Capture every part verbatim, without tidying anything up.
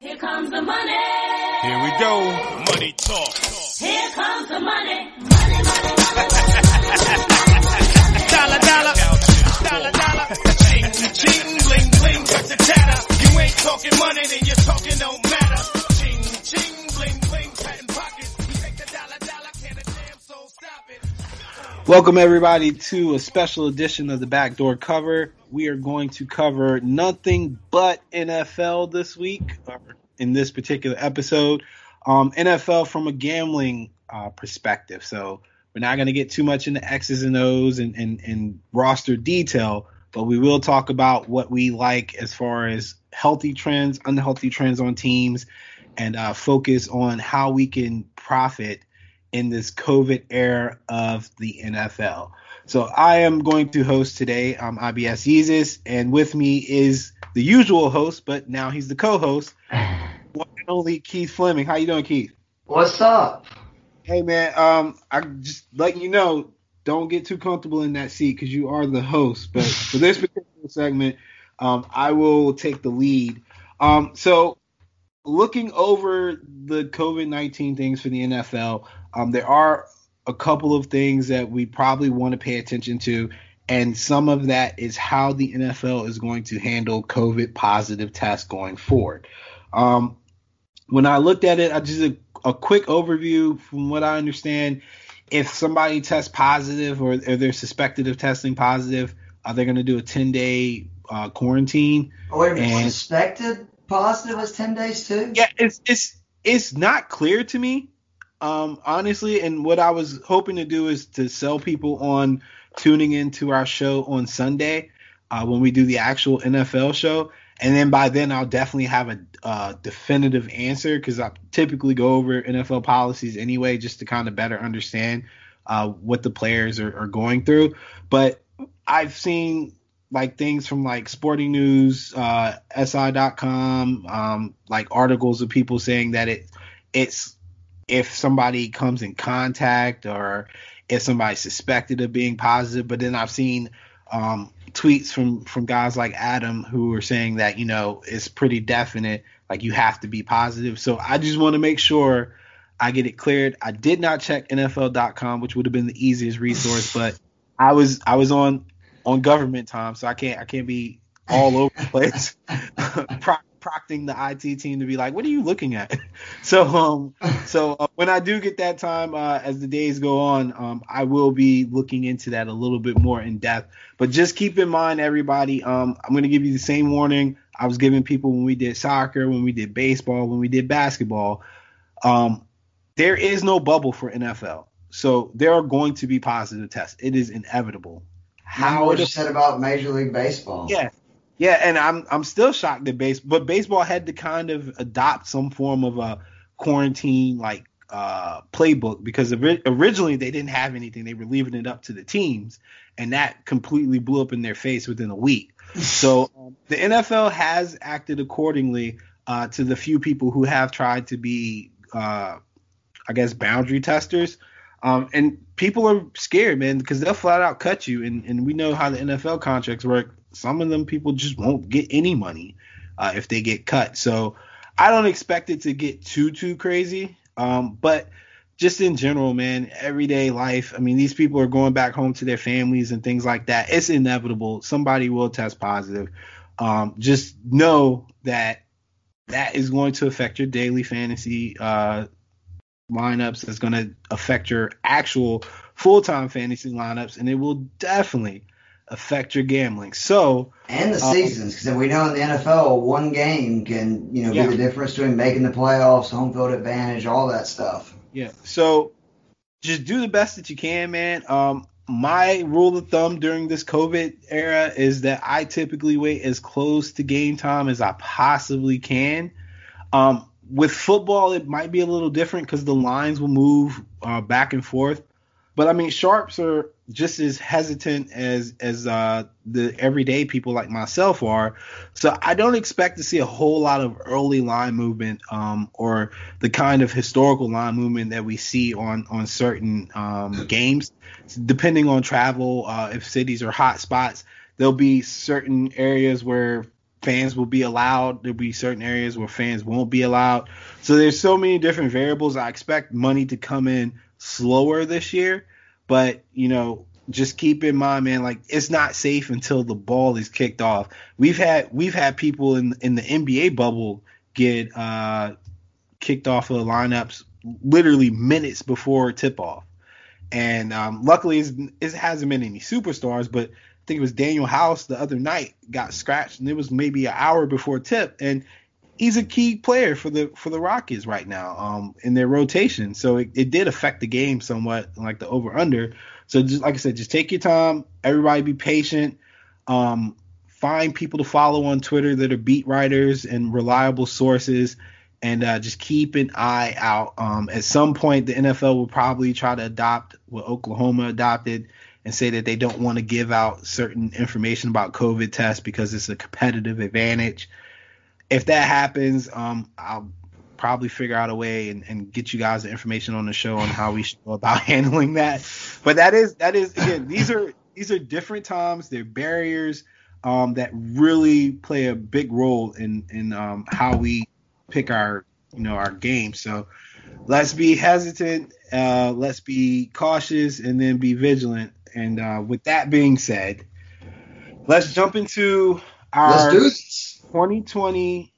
Here comes the money. Here we go. Money talk. Here comes the money. Money, money, money. Dollar, dollar. Dollar, dollar. Ching, ching, bling, bling. Cut the tatter. You ain't talking money, then you're talking no matter. Ching, ching, bling, bling. Patent pockets. You take the dollar, dollar. Can't a damn soul stop it. Welcome, everybody, to a special edition of the Backdoor Cover. We are going to cover nothing but N F L this week, or in this particular episode, um, N F L from a gambling uh, perspective. So we're not going to get too much into X's and O's and, and, and roster detail, but we will talk about what we like as far as healthy trends, unhealthy trends on teams, and uh, focus on how we can profit in this COVID era of the N F L. So I am going to host today. I'm I B S Yeezus, and with me is the usual host, but now he's the co-host, one and only Keith Fleming. How you doing, Keith? What's up? Hey, man. Um, I'm just letting you know, don't get too comfortable in that seat because you are the host. But for this particular segment, um, I will take the lead. Um, so looking over the COVID nineteen things for the N F L, um, there are a couple of things that we probably want to pay attention to, and some of that is how the N F L is going to handle COVID positive tests going forward. Um, when I looked at it, I just a, a quick overview. From what I understand, if somebody tests positive or if they're suspected of testing positive, uh, they're going to do a ten-day uh, quarantine. Oh, wait a minute, and suspected positive is ten days too? Yeah, it's it's it's not clear to me. Um, honestly, and what I was hoping to do is to sell people on tuning into our show on Sunday uh, when we do the actual N F L show. And then by then I'll definitely have a uh, definitive answer, because I typically go over N F L policies anyway, just to kind of better understand uh, what the players are, are going through. But I've seen like things from like Sporting News, uh, S I dot com, um, like articles of people saying that it it's if somebody comes in contact or if somebody's suspected of being positive. But then I've seen um, tweets from, from guys like Adam who are saying that, you know, it's pretty definite, like you have to be positive. So I just want to make sure I get it cleared. I did not check N F L dot com, which would have been the easiest resource, but I was I was on on government time, so I can't I can't be all over the place Pro- procting the I T team to be like, what are you looking at? So um, so uh, when I do get that time, uh, as the days go on, um, I will be looking into that a little bit more in depth. But just keep in mind, everybody, um, I'm going to give you the same warning I was giving people when we did soccer, when we did baseball, when we did basketball. Um, there is no bubble for N F L. So there are going to be positive tests. It is inevitable. How what you said about Major League Baseball. Yeah. Yeah, and I'm I'm still shocked that base, but baseball had to kind of adopt some form of a quarantine like uh, playbook, because ori- originally they didn't have anything. They were leaving it up to the teams, and that completely blew up in their face within a week. So um, the N F L has acted accordingly uh, to the few people who have tried to be, uh, I guess, boundary testers. Um, and people are scared, man, because they'll flat out cut you, and, and we know how the N F L contracts work. Some of them people just won't get any money uh, if they get cut. So I don't expect it to get too, too crazy. Um, but just in general, man, everyday life, I mean, these people are going back home to their families and things like that. It's inevitable. Somebody will test positive. Um, just know that that is going to affect your daily fantasy uh, lineups. That's going to affect your actual full-time fantasy lineups, and it will definitely affect your gambling. So and the seasons, because um, we know in the N F L, one game can you know yeah. be the difference between making the playoffs, home field advantage, all that stuff. Yeah. So just do the best that you can, man. Um, my rule of thumb during this COVID era is that I typically wait as close to game time as I possibly can. Um, with football, it might be a little different because the lines will move uh, back and forth. But, I mean, sharps are just as hesitant as as uh, the everyday people like myself are. So I don't expect to see a whole lot of early line movement um, or the kind of historical line movement that we see on, on certain um, games. Depending on travel, uh, if cities are hot spots, there'll be certain areas where fans will be allowed. There'll be certain areas where fans won't be allowed. So there's so many different variables. I expect money to come in slower this year, but, you know, just keep in mind, man, like, it's not safe until the ball is kicked off. We've had we've had people in in the N B A bubble get uh, kicked off of the lineups literally minutes before tip off. And um, luckily, it's, it hasn't been any superstars, but I think it was Daniel House the other night got scratched, and it was maybe an hour before tip. And he's a key player for the for the Rockets right now um, in their rotation. So it, it did affect the game somewhat, like the over-under. So just like I said, just take your time. Everybody be patient. Um, find people to follow on Twitter that are beat writers and reliable sources. And uh, just keep an eye out. Um, at some point, the N F L will probably try to adopt what Oklahoma adopted and say that they don't want to give out certain information about COVID tests because it's a competitive advantage. If that happens, um, I'll probably figure out a way and, and get you guys the information on the show on how we should go about handling that. But that is that is again, these are these are different times. They're barriers um, that really play a big role in in um, how we pick our, you know, our game. So let's be hesitant, uh, let's be cautious, and then be vigilant. And uh, with that being said, let's jump into our twenty twenty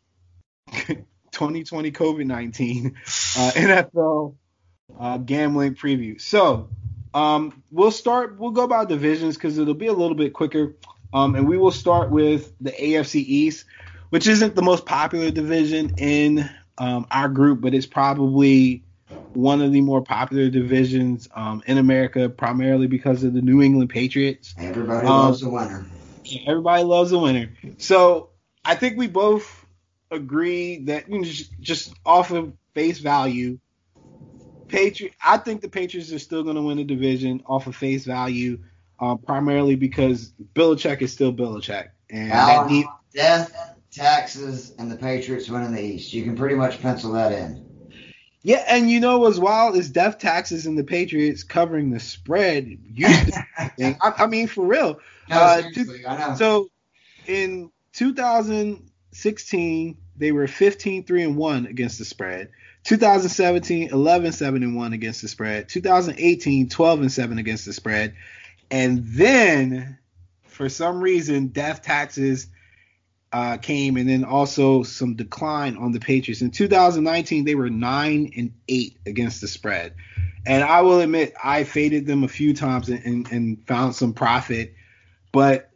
twenty twenty COVID nineteen uh, N F L uh, gambling preview. So um, we'll start, we'll go by divisions because it'll be a little bit quicker. Um, and we will start with the A F C East, which isn't the most popular division in um, our group, but it's probably one of the more popular divisions um, in America, primarily because of the New England Patriots. Everybody um, loves a winner. Everybody loves a winner. So I think we both agree that, you know, just, just off of face value, Patri- I think the Patriots are still going to win the division off of face value, uh, primarily because Belichick is still Belichick. And wow. that deep- death. Taxes and the Patriots winning the East. You can pretty much pencil that in. Yeah, and you know what's wild is death, taxes, and the Patriots covering the spread. I, I mean, for real. No, uh, seriously, I know. So in two thousand sixteen, they were fifteen three and one against the spread. two thousand seventeen, eleven seven and one against the spread. two thousand eighteen, twelve and seven against the spread. And then, for some reason, death, taxes, Uh, came, and then also some decline on the Patriots. In two thousand nineteen, they were nine and eight against the spread, and I will admit I faded them a few times and, and, and found some profit, but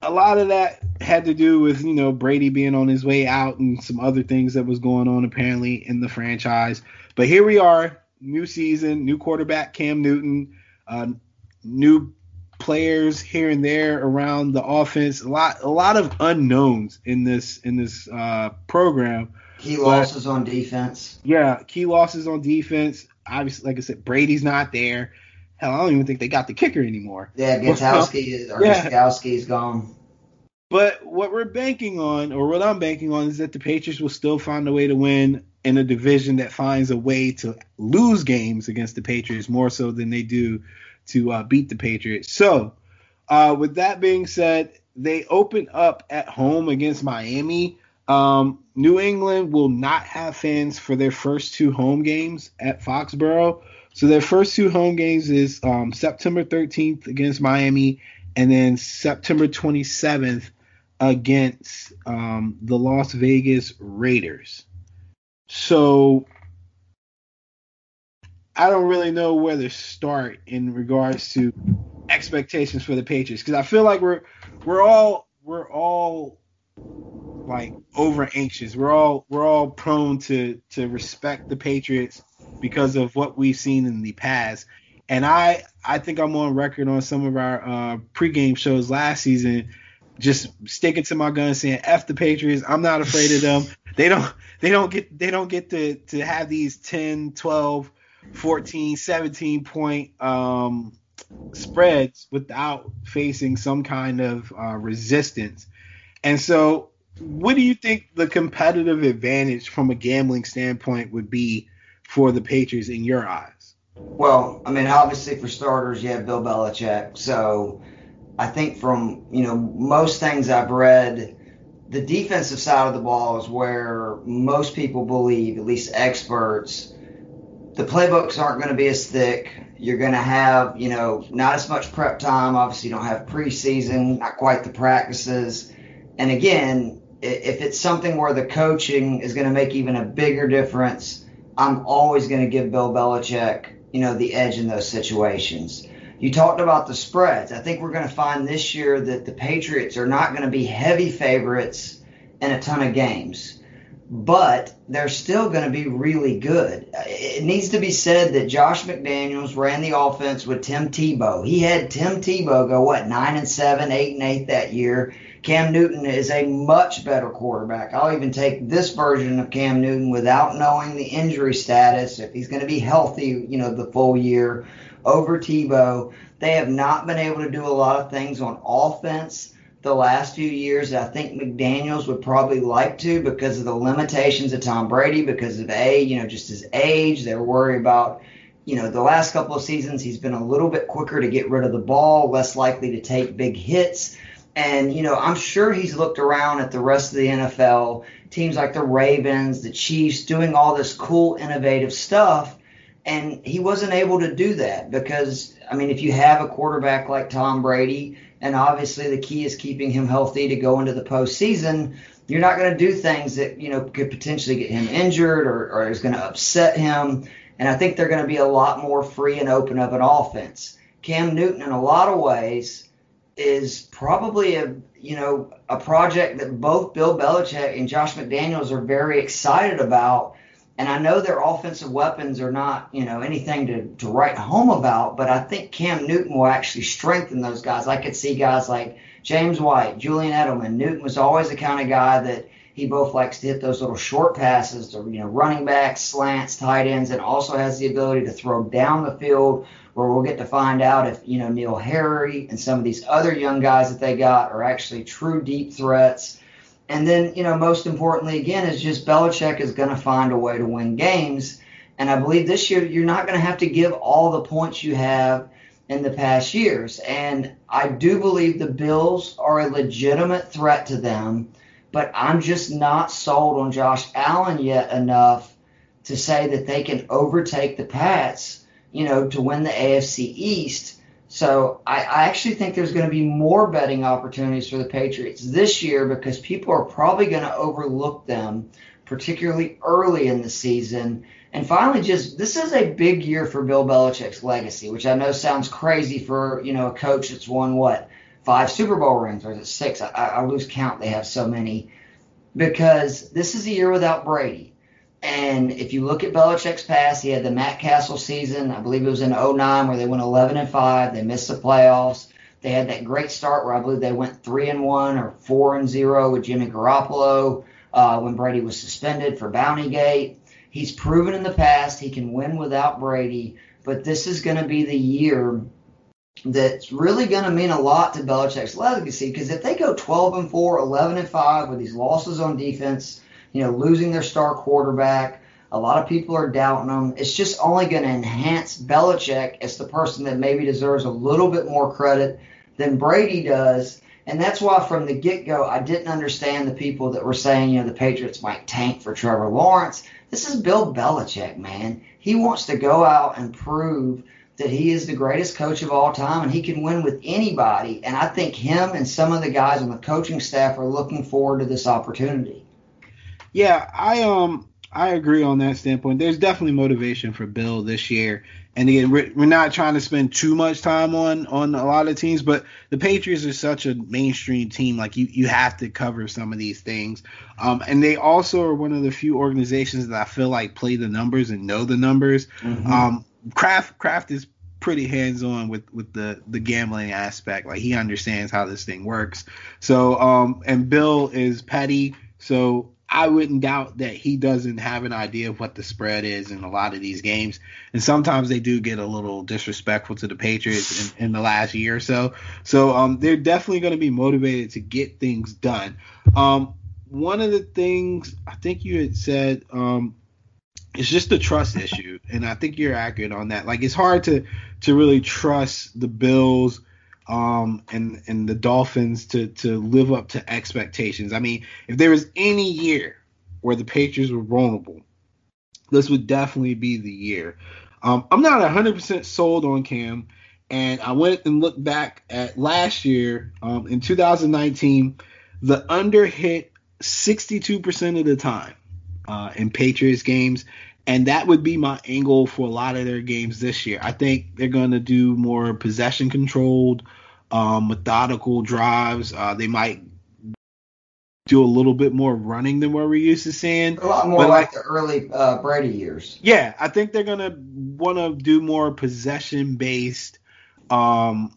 a lot of that had to do with, you know, Brady being on his way out and some other things that was going on apparently in the franchise. But here we are, new season, new quarterback Cam Newton, uh, new players here and there around the offense, a lot, a lot of unknowns in this in this uh, program. Key losses but, on defense. Yeah, key losses on defense. Obviously, like I said, Brady's not there. Hell, I don't even think they got the kicker anymore. Yeah, Gutowski is or yeah. Gutowski's gone. But what we're banking on, or what I'm banking on, is that the Patriots will still find a way to win in a division that finds a way to lose games against the Patriots more so than they do to uh, beat the Patriots. So, uh, with that being said, they open up at home against Miami. Um, New England will not have fans for their first two home games at Foxborough. So their first two home games is um, September thirteenth against Miami, and then September twenty-seventh against um, the Las Vegas Raiders. So I don't really know where to start in regards to expectations for the Patriots, because I feel like we're we're all we're all like over anxious. We're all we're all prone to to respect the Patriots because of what we've seen in the past. And I I think I'm on record on some of our uh, pregame shows last season, just sticking to my gun, saying F the Patriots. I'm not afraid of them. They don't they don't get they don't get to to have these ten, twelve, fourteen, seventeen point um, spreads without facing some kind of uh, resistance. And so what do you think the competitive advantage from a gambling standpoint would be for the Patriots in your eyes? Well, I mean, obviously for starters, you have Bill Belichick. So I think from, you know, most things I've read, the defensive side of the ball is where most people believe, at least experts, the playbooks aren't going to be as thick. You're going to have, you know, not as much prep time. Obviously, you don't have preseason, not quite the practices. And again, if it's something where the coaching is going to make even a bigger difference, I'm always going to give Bill Belichick, you know, the edge in those situations. You talked about the spreads. I think we're going to find this year that the Patriots are not going to be heavy favorites in a ton of games, but they're still going to be really good. It needs to be said that Josh McDaniels ran the offense with Tim Tebow. He had Tim Tebow go, what, nine and seven, eight and eight that year. Cam Newton is a much better quarterback. I'll even take this version of Cam Newton without knowing the injury status, if he's going to be healthy, you know, the full year, over Tebow. They have not been able to do a lot of things on offense the last few years that I think McDaniels would probably like to, because of the limitations of Tom Brady, because of a, you know, just his age. They're worried about, you know, the last couple of seasons he's been a little bit quicker to get rid of the ball, less likely to take big hits. And, you know, I'm sure he's looked around at the rest of the N F L, teams like the Ravens, the Chiefs, doing all this cool, innovative stuff. And he wasn't able to do that because, I mean, if you have a quarterback like Tom Brady, and obviously the key is keeping him healthy to go into the postseason, you're not going to do things that, you know, could potentially get him injured or, or is going to upset him. And I think they're going to be a lot more free and open of an offense. Cam Newton, in a lot of ways, is probably a you know a project that both Bill Belichick and Josh McDaniels are very excited about. And I know their offensive weapons are not you know anything to, to write home about, but I think Cam Newton will actually strengthen those guys. I could see guys like James White, Julian Edelman. Newton was always the kind of guy that he both likes to hit those little short passes to you know running backs, slants, tight ends, and also has the ability to throw down the field, where we'll get to find out if, you know, Neil Harry and some of these other young guys that they got are actually true deep threats. And then, you know, most importantly, again, is just Belichick is going to find a way to win games. And I believe this year you're not going to have to give all the points you have in the past years. And I do believe the Bills are a legitimate threat to them, but I'm just not sold on Josh Allen yet enough to say that they can overtake the Pats, you know, to win the A F C East. So I, I actually think there's going to be more betting opportunities for the Patriots this year because people are probably going to overlook them, particularly early in the season. And finally, just this is a big year for Bill Belichick's legacy, which I know sounds crazy for, you know, a coach that's won, what, five Super Bowl rings, or is it six? I, I lose count. They have so many, because this is a year without Brady. And if you look at Belichick's past, he had the Matt Castle season. I believe it was in oh nine where they went eleven and five. They missed the playoffs. They had that great start where I believe they went three and one or four and zero with Jimmy Garoppolo uh, when Brady was suspended for Bountygate. He's proven in the past he can win without Brady, but this is going to be the year that's really going to mean a lot to Belichick's legacy, because if they go twelve and four, eleven and five with these losses on defense, you know, losing their star quarterback, a lot of people are doubting them. It's just only going to enhance Belichick as the person that maybe deserves a little bit more credit than Brady does. And that's why from the get-go, I didn't understand the people that were saying, you know, the Patriots might tank for Trevor Lawrence. This is Bill Belichick, man. He wants to go out and prove that he is the greatest coach of all time and he can win with anybody. And I think him and some of the guys on the coaching staff are looking forward to this opportunity. Yeah, I um I agree on that standpoint. There's definitely motivation for Bill this year. And again, we're, we're not trying to spend too much time on on a lot of teams, but the Patriots are such a mainstream team. Like, you, you have to cover some of these things. Um, and they also are one of the few organizations that I feel like play the numbers and know the numbers. Mm-hmm. Um, Kraft, Kraft is pretty hands-on with with the the gambling aspect. Like, he understands how this thing works. So um and Bill is petty, so I wouldn't doubt that he doesn't have an idea of what the spread is in a lot of these games. And sometimes they do get a little disrespectful to the Patriots in, in the last year or so. So um, they're definitely going to be motivated to get things done. Um, one of the things I think you had said um, is just the trust issue. And I think you're accurate on that. Like, it's hard to, to really trust the Bills um, and and the Dolphins to to live up to expectations. I mean, if there was any year where the Patriots were vulnerable, this would definitely be the year. Um, I'm not one hundred percent sold on Cam, and I went and looked back at last year. Um, in two thousand nineteen, the under hit sixty-two percent of the time uh, in Patriots games, and that would be my angle for a lot of their games this year. I think they're going to do more possession-controlled, um, methodical drives. Uh, they might do a little bit more running than what we're used to seeing. A lot more but like, like the early uh, Brady years. Yeah, I think they're going to want to do more possession-based um,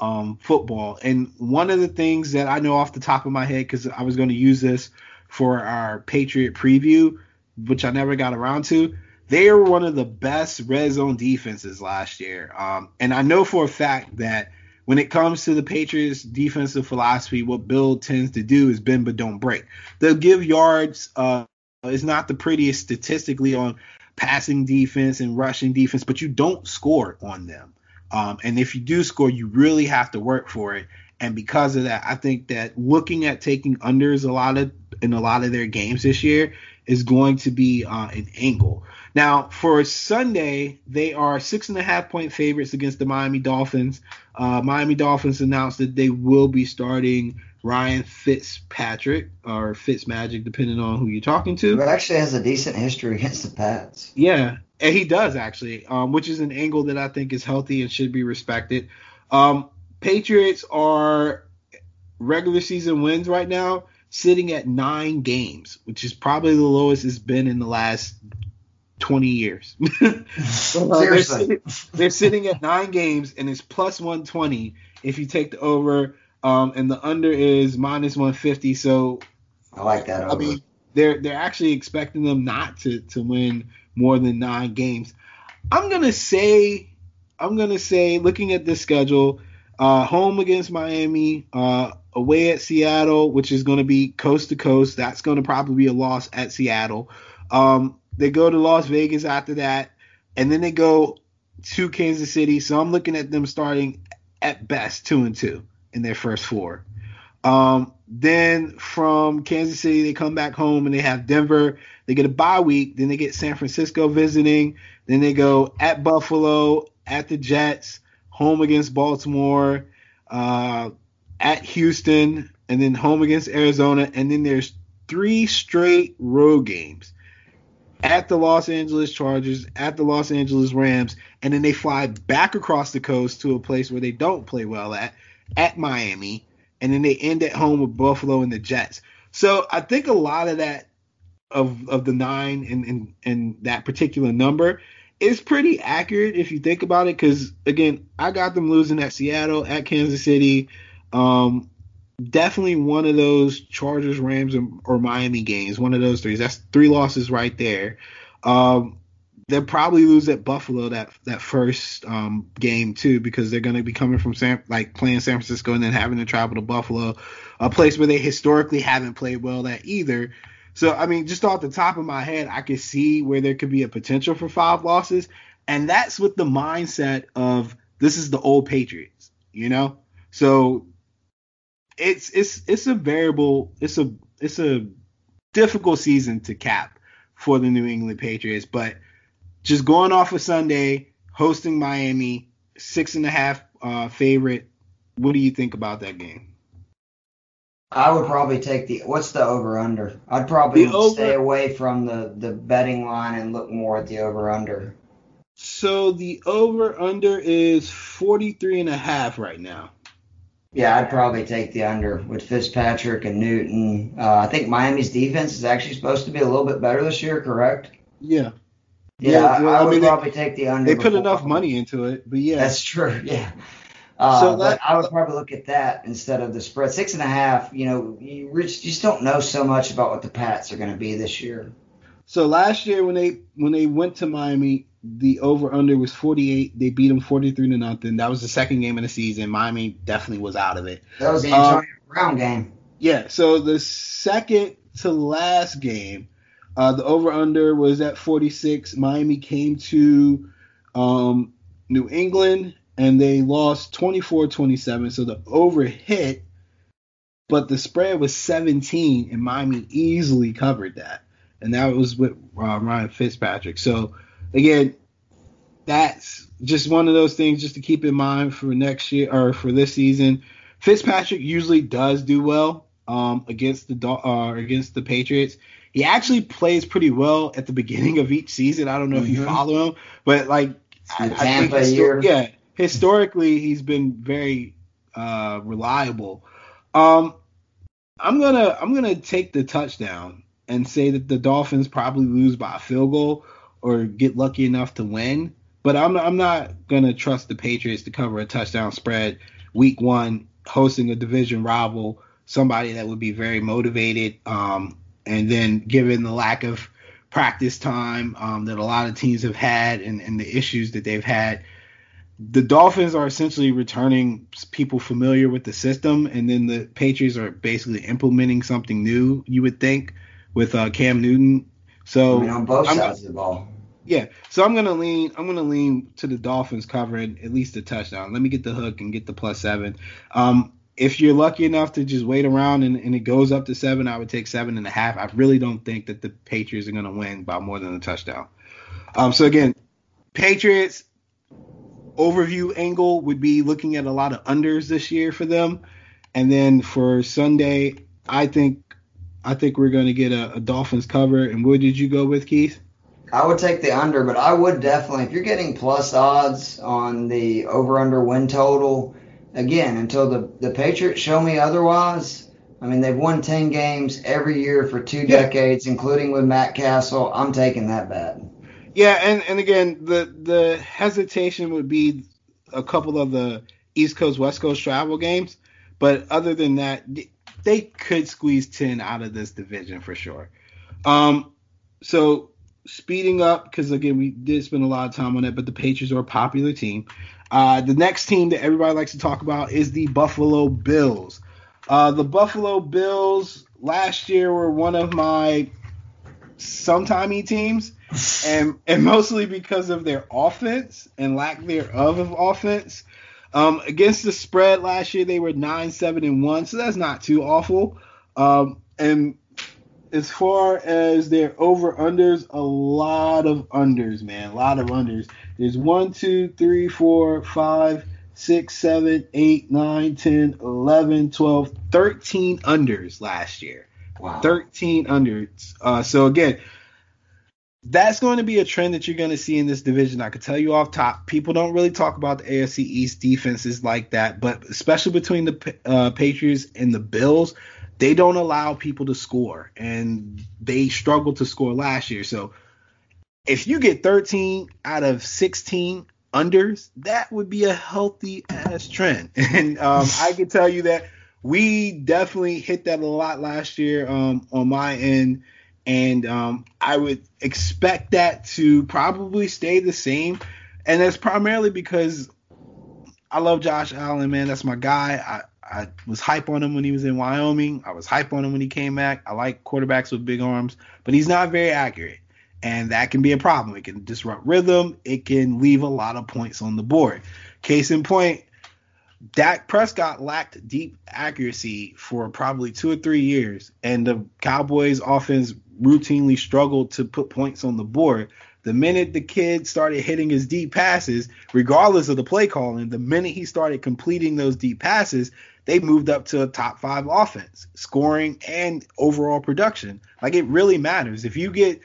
um, football. And one of the things that I know off the top of my head, because I was going to use this for our Patriot preview, which I never got around to, they were one of the best red zone defenses last year. Um, and I know for a fact that when it comes to the Patriots' defensive philosophy, what Bill tends to do is bend but don't break. They'll give yards. Uh, it's not the prettiest statistically on passing defense and rushing defense, but you don't score on them. Um, and if you do score, you really have to work for it. And because of that, I think that looking at taking unders a lot of in a lot of their games this year is going to be uh, an angle. Now, for Sunday, they are six and a half point favorites against the Miami Dolphins. Uh, Miami Dolphins announced that they will be starting Ryan Fitzpatrick or Fitzmagic, depending on who you're talking to. He actually has a decent history against the Pats. Yeah, and he does actually, um, which is an angle that I think is healthy and should be respected. Um, Patriots are regular season wins right now, sitting at nine games, which is probably the lowest it's been in the last twenty years. So, uh, they're, sitting, they're sitting at nine games, and it's plus one twenty if you take the over, um, and the under is minus one fifty. So I like that. I over. mean, they're they're actually expecting them not to to win more than nine games. I'm gonna say, I'm gonna say, looking at this schedule, uh, home against Miami, uh. away at Seattle, which is going to be coast to coast. That's going to probably be a loss at Seattle. Um, they go to Las Vegas after that, and then they go to Kansas City. So I'm looking at them starting at best two and two in their first four. Um, then from Kansas City, they come back home and they have Denver. They get a bye week. Then they get San Francisco visiting. Then they go at Buffalo, at the Jets, home against Baltimore, uh, at Houston, and then home against Arizona, and then there's three straight road games at the Los Angeles Chargers, at the Los Angeles Rams, and then they fly back across the coast to a place where they don't play well at, at Miami, and then they end at home with Buffalo and the Jets. So I think a lot of that, of of the nine and, and, and that particular number, it's pretty accurate if you think about it, because, again, I got them losing at Seattle, at Kansas City, Um, definitely one of those Chargers, Rams, or, or Miami games. One of those three. That's three losses right there. Um, they'll probably lose at Buffalo that that first um game too, because they're going to be coming from San, like playing San Francisco and then having to travel to Buffalo, a place where they historically haven't played well at either. So I mean, just off the top of my head, I could see where there could be a potential for five losses, and that's with the mindset of this is the old Patriots, you know. So. It's it's it's a variable. It's a it's a difficult season to cap for the New England Patriots. But just going off of Sunday, hosting Miami, six and a half uh, favorite. What do you think about that game? I would probably take the what's the over under. I'd probably the stay over, away from the, the betting line and look more at the over under. So the over under is forty-three and a half right now. Yeah, I'd probably take the under with Fitzpatrick and Newton. Uh, I think Miami's defense is actually supposed to be a little bit better this year, correct? Yeah. Yeah, yeah I, well, I would I mean, probably they, take the under. They put enough money into it, but yeah. That's true, yeah. Uh, so that, but I would probably look at that instead of the spread. Six and a half, you know, you just don't know so much about what the Pats are going to be this year. So last year when they when they went to Miami, the over-under was forty-eight. They beat them forty-three to nothing. That was the second game of the season. Miami definitely was out of it. That was the Antonio um, Brown game. Yeah, so the second to last game, uh, the over-under was at forty-six. Miami came to um, New England, and they lost twenty-four twenty-seven, so the over hit, but the spread was seventeen, and Miami easily covered that, and that was with uh, Ryan Fitzpatrick. So, again, that's just one of those things just to keep in mind for next year or for this season. Fitzpatrick usually does do well um, against the uh, against the Patriots. He actually plays pretty well at the beginning of each season. I don't know mm-hmm. if you follow him, but like I, I think histor- yeah, historically he's been very uh, reliable. Um, I'm gonna I'm gonna take the touchdown and say that the Dolphins probably lose by a field goal or get lucky enough to win. But I'm I'm not gonna trust the Patriots to cover a touchdown spread week one, hosting a division rival, somebody that would be very motivated. Um, And then given the lack of practice time um, that a lot of teams have had and, and the issues that they've had, the Dolphins are essentially returning people familiar with the system. And then the Patriots are basically implementing something new, you would think, with uh, Cam Newton. So I mean, on both I'm, sides of the ball. Yeah. So I'm going to lean I'm going to lean to the Dolphins covering at least a touchdown. Let me get the hook and get the plus seven. Um If you're lucky enough to just wait around and, and it goes up to seven, I would take seven and a half. I really don't think that the Patriots are going to win by more than a touchdown. Um, so, again, Patriots overview angle would be looking at a lot of unders this year for them. And then for Sunday, I think I think we're going to get a, a Dolphins cover. And what did you go with, Keith? I would take the under, but I would definitely, if you're getting plus odds on the over-under win total, again, until the, the Patriots show me otherwise, I mean, they've won ten games every year for two yeah. decades, including with Matt Castle. I'm taking that bet. Yeah, and, and again, the, the hesitation would be a couple of the East Coast, West Coast travel games. But other than that, they could squeeze ten out of this division for sure. Um, so speeding up, because, again, we did spend a lot of time on it, but the Patriots are a popular team. Uh, the next team that everybody likes to talk about is the Buffalo Bills. Uh, the Buffalo Bills last year were one of my sometimey teams, and, and mostly because of their offense and lack thereof of offense. Um, against the spread last year, they were nine seven and one, so that's not too awful. Um, and as far as their over-unders, a lot of unders, man, a lot of unders. There's one, two, three, four, five, six, seven, eight, nine, ten, eleven, twelve, thirteen unders last year. Wow. thirteen unders. Uh, so, again, that's going to be a trend that you're going to see in this division. I could tell you off top, people don't really talk about the A F C East defenses like that, but especially between the uh, Patriots and the Bills, they don't allow people to score, and they struggled to score last year. So if you get thirteen out of sixteen unders, that would be a healthy-ass trend. And um, I can tell you that we definitely hit that a lot last year um, on my end, and um, I would expect that to probably stay the same. And that's primarily because I love Josh Allen, man. That's my guy. I I was hype on him when he was in Wyoming. I was hype on him when he came back. I like quarterbacks with big arms, but he's not very accurate, and that can be a problem. It can disrupt rhythm. It can leave a lot of points on the board. Case in point, Dak Prescott lacked deep accuracy for probably two or three years, and the Cowboys' offense routinely struggled to put points on the board. The minute the kid started hitting his deep passes, regardless of the play calling, the minute he started completing those deep passes, they moved up to a top five offense, scoring and overall production. Like, it really matters. If you get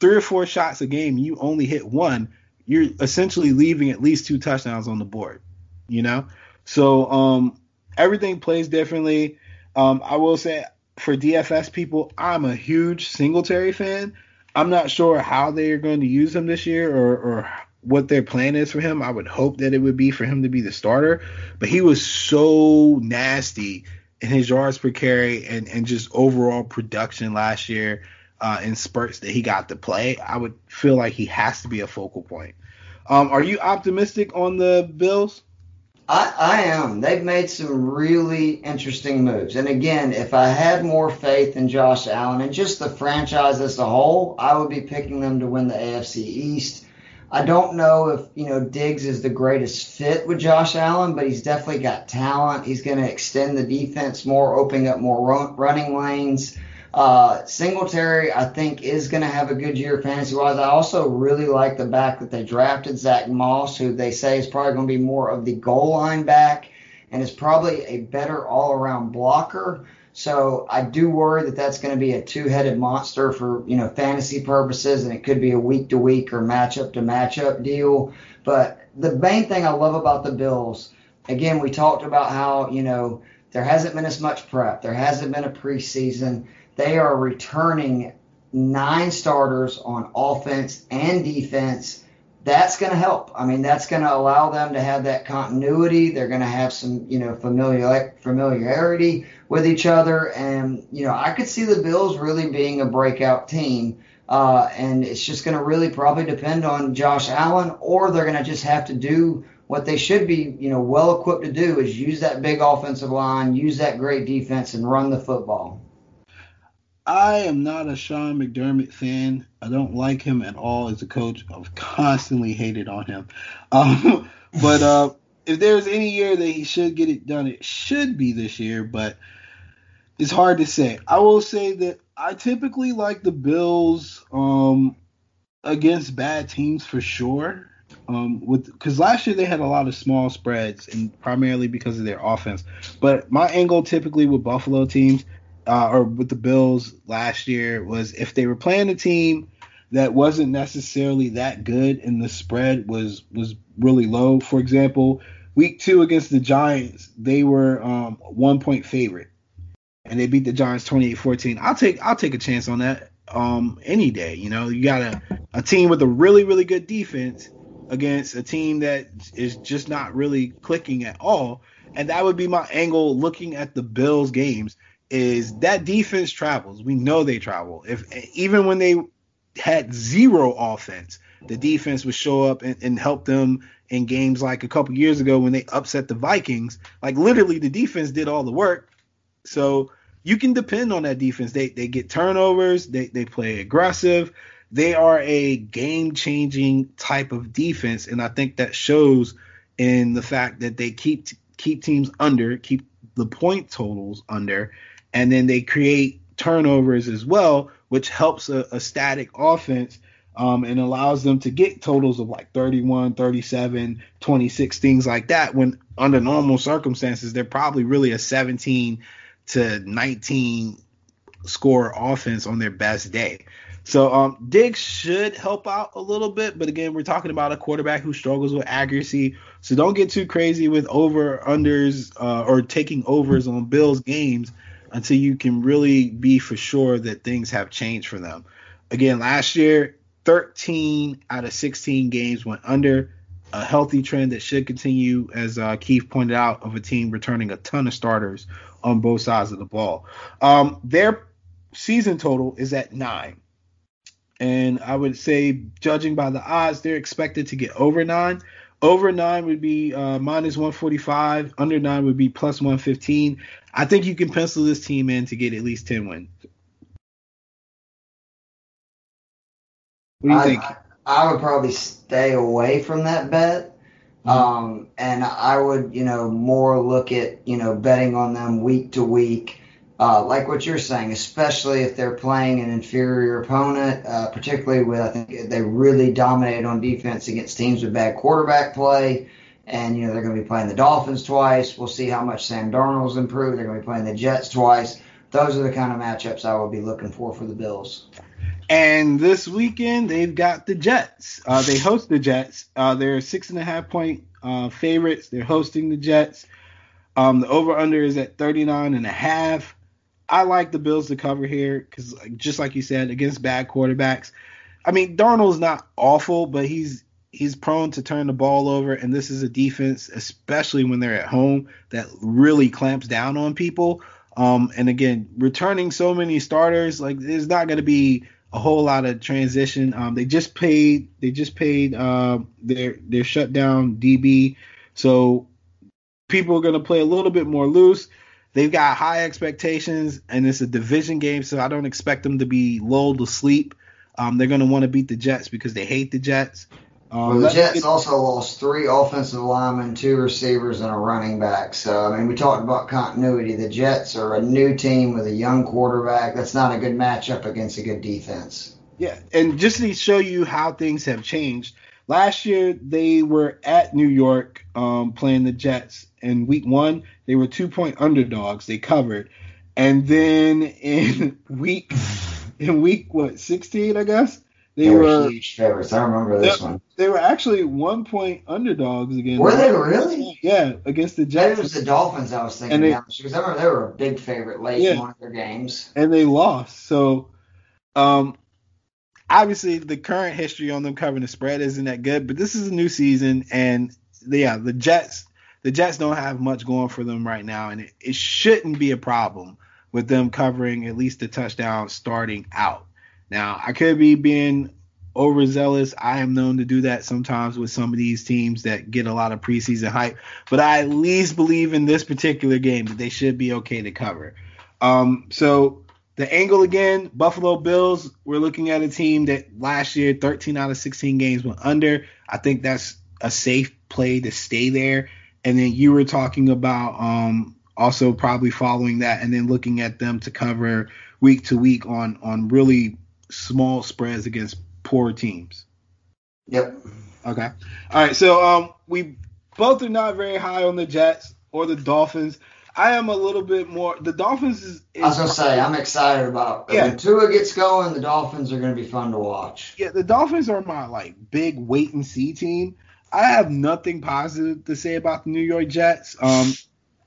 three or four shots a game, you only hit one, you're essentially leaving at least two touchdowns on the board, you know? So um, everything plays differently. Um, I will say, for D F S people, I'm a huge Singletary fan. I'm not sure how they're going to use him this year or, or what their plan is for him. I would hope that it would be for him to be the starter, but he was so nasty in his yards per carry and, and just overall production last year uh, in spurts that he got to play. I would feel like he has to be a focal point. Um, are you optimistic on the Bills? I, I am. They've made some really interesting moves. And again, if I had more faith in Josh Allen and just the franchise as a whole, I would be picking them to win the A F C East. I don't know if, you know, Diggs is the greatest fit with Josh Allen, but he's definitely got talent. He's going to extend the defense more, opening up more run, running lanes. Uh, Singletary, I think, is going to have a good year fantasy-wise. I also really like the back that they drafted, Zach Moss, who they say is probably going to be more of the goal line back and is probably a better all-around blocker. So I do worry that that's going to be a two-headed monster for, you know, fantasy purposes, and it could be a week-to-week or matchup-to-matchup deal. But the main thing I love about the Bills, again, we talked about how, you know, there hasn't been as much prep. There hasn't been a preseason. They are returning nine starters on offense and defense. That's going to help. I mean, that's going to allow them to have that continuity. They're going to have some, you know, familiar, familiarity with each other. And, you know, I could see the Bills really being a breakout team. Uh, and it's just going to really probably depend on Josh Allen, or they're going to just have to do what they should be, you know, well equipped to do, is use that big offensive line, use that great defense, and run the football. I am not a Sean McDermott fan. I don't like him at all as a coach. I've constantly hated on him. Um, but uh, if there's any year that he should get it done, it should be this year. But it's hard to say. I will say that I typically like the Bills um, against bad teams for sure. Um, with because last year they had a lot of small spreads, and primarily because of their offense. But my angle typically with Buffalo teams, Uh, or with the Bills last year, was if they were playing a team that wasn't necessarily that good and the spread was was really low. For example, week two against the Giants, they were um, a one-point favorite, and they beat the Giants twenty-eight fourteen. I'll take I'll take a chance on that um, any day. You know, you got a, a team with a really, really good defense against a team that is just not really clicking at all, and that would be my angle looking at the Bills games. Is that defense travels. We know they travel. If even when they had zero offense, the defense would show up and, and help them in games like a couple years ago when they upset the Vikings. Like, literally, the defense did all the work. So you can depend on that defense. They they get turnovers. They, they play aggressive. They are a game-changing type of defense, and I think that shows in the fact that they keep keep teams under, keep the point totals under, and then they create turnovers as well, which helps a, a static offense um, and allows them to get totals of like thirty-one, thirty-seven, twenty-six, things like that, when under normal circumstances, they're probably really a seventeen to nineteen score offense on their best day. So um, Diggs should help out a little bit, but again, we're talking about a quarterback who struggles with accuracy, so don't get too crazy with over-unders uh, or taking overs on Bills games until you can really be for sure that things have changed for them. Again, last year, thirteen out of sixteen games went under, a healthy trend that should continue, as uh, Keith pointed out, of a team returning a ton of starters on both sides of the ball. Um, their season total is at nine. And I would say, judging by the odds, they're expected to get over nine. Over nine would be uh, minus one forty-five. Under nine would be plus one fifteen. I think you can pencil this team in to get at least ten wins. What do you I, think? I, I would probably stay away from that bet. Mm-hmm. Um, and I would, you know, more look at, you know, betting on them week to week. Uh, like what you're saying, especially if they're playing an inferior opponent, uh, particularly with, I think they really dominated on defense against teams with bad quarterback play. And, you know, they're going to be playing the Dolphins twice. We'll see how much Sam Darnold's improved. They're going to be playing the Jets twice. Those are the kind of matchups I would be looking for for the Bills. And this weekend, they've got the Jets. Uh, they host the Jets. Uh, they're six and a half point uh, favorites. They're hosting the Jets. Um, the over-under is at thirty-nine and a half. I like the Bills to cover here because, just like you said, against bad quarterbacks. I mean, Darnold's not awful, but he's he's prone to turn the ball over, and this is a defense, especially when they're at home, that really clamps down on people. Um, and, again, returning so many starters, like, there's not going to be a whole lot of transition. Um, they just paid they just paid uh, their, their shutdown D B, so people are going to play a little bit more loose. They've got high expectations, and it's a division game, so I don't expect them to be lulled to sleep. Um, they're going to want to beat the Jets because they hate the Jets. Um, well, the Jets get- also lost three offensive linemen, two receivers, and a running back. So, I mean, we talked about continuity. The Jets are a new team with a young quarterback. That's not a good matchup against a good defense. Yeah, and just to show you how things have changed, last year they were at New York um, playing the Jets. In week one, they were two-point underdogs. They covered. And then in week, in week what, sixteen, I guess? They, they were, were huge favorites. I remember this they, one. They were actually one-point underdogs again. Were they really? Yeah, against the Jets. It was the Dolphins I was thinking they, about because I remember they were a big favorite late yeah, in one of their games. And they lost. So, um, obviously, the current history on them covering the spread isn't that good, but this is a new season, and, yeah, the Jets the Jets don't have much going for them right now, and it, it shouldn't be a problem with them covering at least a touchdown starting out. Now, I could be being overzealous. I am known to do that sometimes with some of these teams that get a lot of preseason hype. But I at least believe in this particular game that they should be okay to cover. Um, so the angle again, Buffalo Bills, we're looking at a team that last year, thirteen out of sixteen games went under. I think that's a safe play to stay there. And then you were talking about um, also probably following that and then looking at them to cover week to week on on really – small spreads against poor teams. Yep. Okay. All right. So um, we both are not very high on the Jets or the Dolphins. I am a little bit more. The Dolphins is. is I was gonna say I'm excited about. Yeah. When Tua gets going, the Dolphins are gonna be fun to watch. Yeah, the Dolphins are my like big wait and see team. I have nothing positive to say about the New York Jets. Um,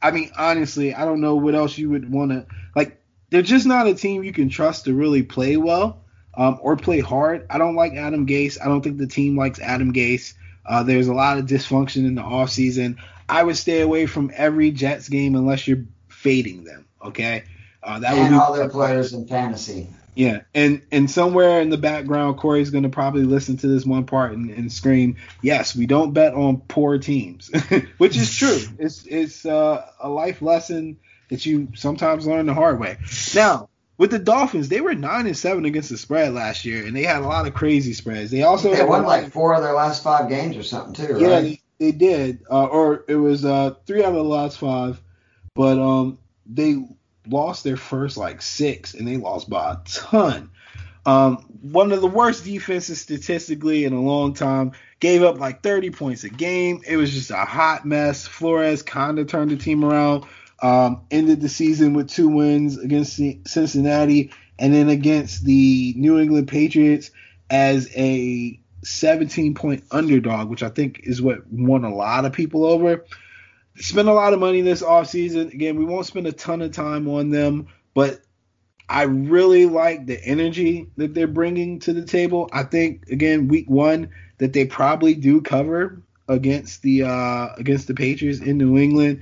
I mean, honestly, I don't know what else you would want to like. They're just not a team you can trust to really play well. Um, or play hard. I don't like Adam Gase. I don't think the team likes Adam Gase. Uh, there's a lot of dysfunction in the offseason. I would stay away from every Jets game unless you're fading them, okay? Uh, that and would be all their players in fantasy. Yeah, and and somewhere in the background, Corey's going to probably listen to this one part and, and scream, yes, we don't bet on poor teams, which is true. It's, it's uh, a life lesson that you sometimes learn the hard way. Now, with the Dolphins, they were nine and seven against the spread last year, and they had a lot of crazy spreads. They also they won like four of their last five games or something too, right? Yeah, they, they did, uh, or it was uh, three out of the last five, but um, they lost their first like six, and they lost by a ton. Um, one of the worst defenses statistically in a long time. Gave up like thirty points a game. It was just a hot mess. Flores kind of turned the team around. Um, ended the season with two wins against Cincinnati and then against the New England Patriots as a seventeen-point underdog, which I think is what won a lot of people over. Spent a lot of money this offseason. Again, we won't spend a ton of time on them, but I really like the energy that they're bringing to the table. I think, again, week one, that they probably do cover against the, uh, against the Patriots in New England.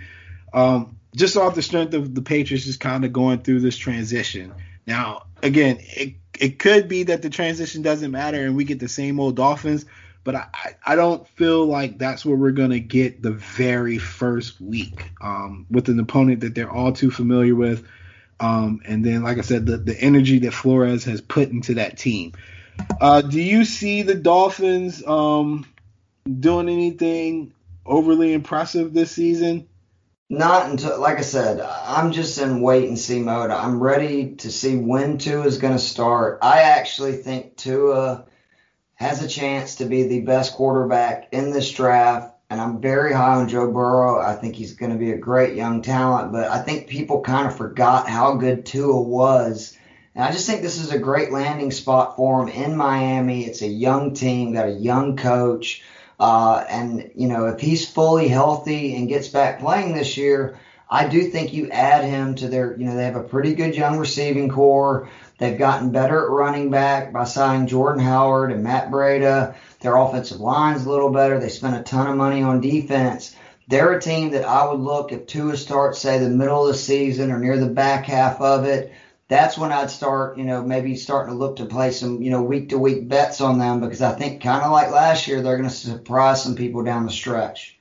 Um, Just off the strength of the Patriots just kind of going through this transition. Now, again, it it could be that the transition doesn't matter and we get the same old Dolphins, but I, I don't feel like that's what we're going to get the very first week um, with an opponent that they're all too familiar with. Um, and then, like I said, the, the energy that Flores has put into that team. Uh, do you see the Dolphins um, doing anything overly impressive this season? Not until, like I said, I'm just in wait and see mode. I'm ready to see when Tua is going to start. I actually think Tua has a chance to be the best quarterback in this draft, and I'm very high on Joe Burrow. I think he's going to be a great young talent, but I think people kind of forgot how good Tua was. And I just think this is a great landing spot for him in Miami. It's a young team, got a young coach. Uh, and, you know, if he's fully healthy and gets back playing this year, I do think you add him to their, you know, they have a pretty good young receiving core. They've gotten better at running back by signing Jordan Howard and Matt Breida. Their offensive line's a little better. They spent a ton of money on defense. They're a team that I would look if Tua starts, say, the middle of the season or near the back half of it. That's when I'd start, you know, maybe starting to look to play some, you know, week-to-week bets on them because I think kind of like last year, they're going to surprise some people down the stretch.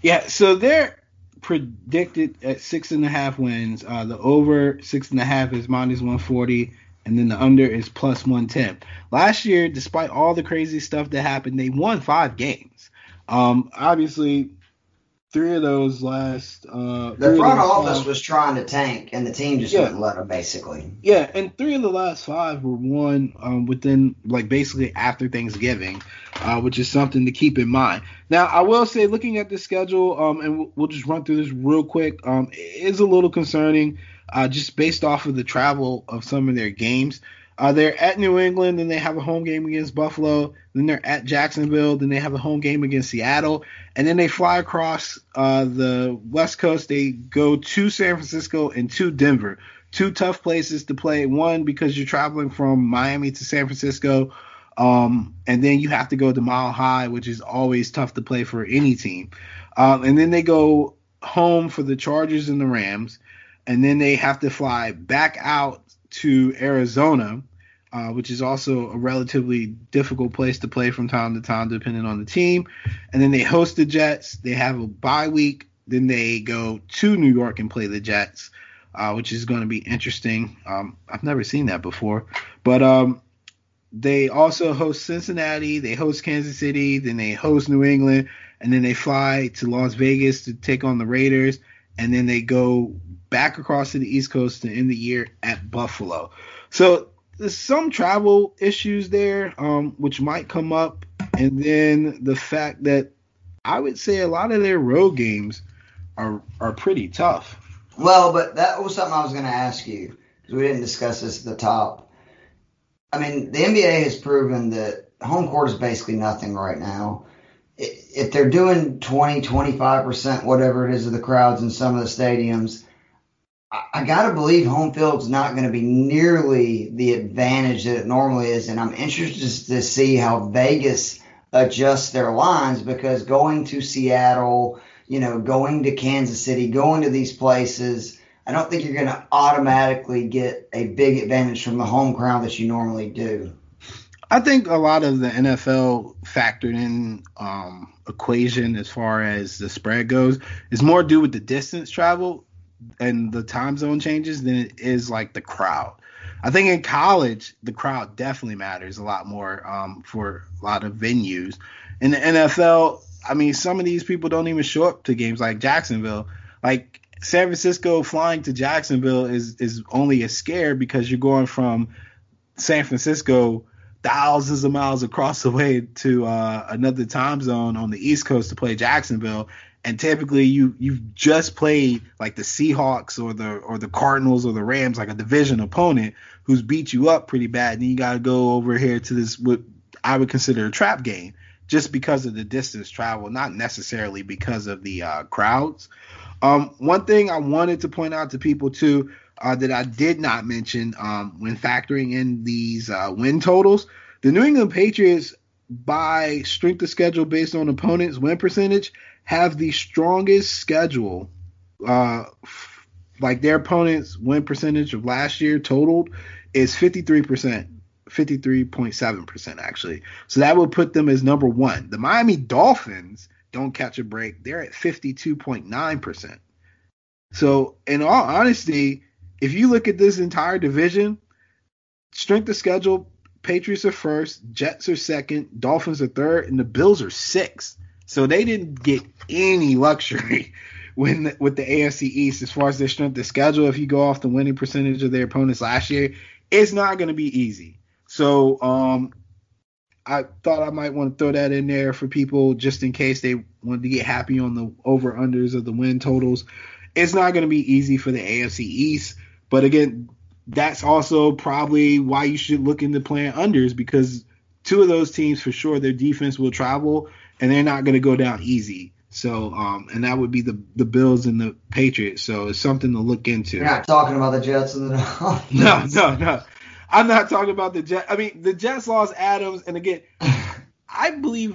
Yeah, so they're predicted at six and a half wins. Uh, the over six and a half is minus one forty, and then the under is plus one ten. Last year, despite all the crazy stuff that happened, they won five games. Um, obviously, three of those last uh, – The front office was trying to tank, and the team just yeah. wouldn't let them, basically. Yeah, and three of the last five were won um, within, like, basically after Thanksgiving, uh, which is something to keep in mind. Now, I will say, looking at the schedule, um, and we'll, we'll just run through this real quick, um, it is a little concerning – Uh, just based off of the travel of some of their games. Uh, they're at New England, then they have a home game against Buffalo. Then they're at Jacksonville, then they have a home game against Seattle. And then they fly across uh, the West Coast. They go to San Francisco and to Denver. Two tough places to play. One, because you're traveling from Miami to San Francisco, um, and then you have to go to Mile High, which is always tough to play for any team. Um, and then they go home for the Chargers and the Rams. And then they have to fly back out to Arizona, uh, which is also a relatively difficult place to play from time to time, depending on the team. And then they host the Jets. They have a bye week. Then they go to New York and play the Jets, uh, which is going to be interesting. Um, I've never seen that before. But um, they also host Cincinnati. They host Kansas City. Then they host New England. And then they fly to Las Vegas to take on the Raiders. And then they go back across to the East Coast to end the year at Buffalo. So there's some travel issues there, um, which might come up. And then the fact that I would say a lot of their road games are are pretty tough. Well, but that was something I was going to ask you, because we didn't discuss this at the top. I mean, the N B A has proven that home court is basically nothing right now. If they're doing twenty, twenty-five percent, whatever it is, of the crowds in some of the stadiums, I, I got to believe home field's not going to be nearly the advantage that it normally is. And I'm interested to see how Vegas adjusts their lines, because going to Seattle, you know, going to Kansas City, going to these places, I don't think you're going to automatically get a big advantage from the home crowd that you normally do. I think a lot of the N F L factored in um, equation as far as the spread goes is more due with the distance travel and the time zone changes than it is like the crowd. I think in college, the crowd definitely matters a lot more um, for a lot of venues. In the N F L, I mean, some of these people don't even show up to games like Jacksonville. Like San Francisco flying to Jacksonville is, is only a scare because you're going from San Francisco – thousands of miles across the way to uh, another time zone on the East Coast to play Jacksonville, and typically you you've just played like the Seahawks or the or the Cardinals or the Rams, like a division opponent who's beat you up pretty bad, and then you got to go over here to this what I would consider a trap game just because of the distance travel, not necessarily because of the uh, crowds. Um, one thing I wanted to point out to people too. Uh, that I did not mention um, when factoring in these uh, win totals. The New England Patriots, by strength of schedule based on opponents' win percentage, have the strongest schedule. Uh, f- like their opponents' win percentage of last year totaled is fifty-three percent, fifty-three point seven percent actually. So that would put them as number one. The Miami Dolphins don't catch a break. They're at fifty-two point nine percent. So in all honesty, if you look at this entire division, strength of schedule, Patriots are first, Jets are second, Dolphins are third, and the Bills are sixth. So they didn't get any luxury when the, with the A F C East as far as their strength of schedule. If you go off the winning percentage of their opponents last year, it's not going to be easy. So um, I thought I might want to throw that in there for people just in case they wanted to get happy on the over-unders of the win totals. It's not going to be easy for the A F C East. But again, that's also probably why you should look into playing unders, because two of those teams for sure, their defense will travel and they're not going to go down easy. So, um, and that would be the, the Bills and the Patriots. So it's something to look into. You're not talking about the Jets and the Dolphins. No, no, no. I'm not talking about the Jets. I mean, the Jets lost Adams. And again, I believe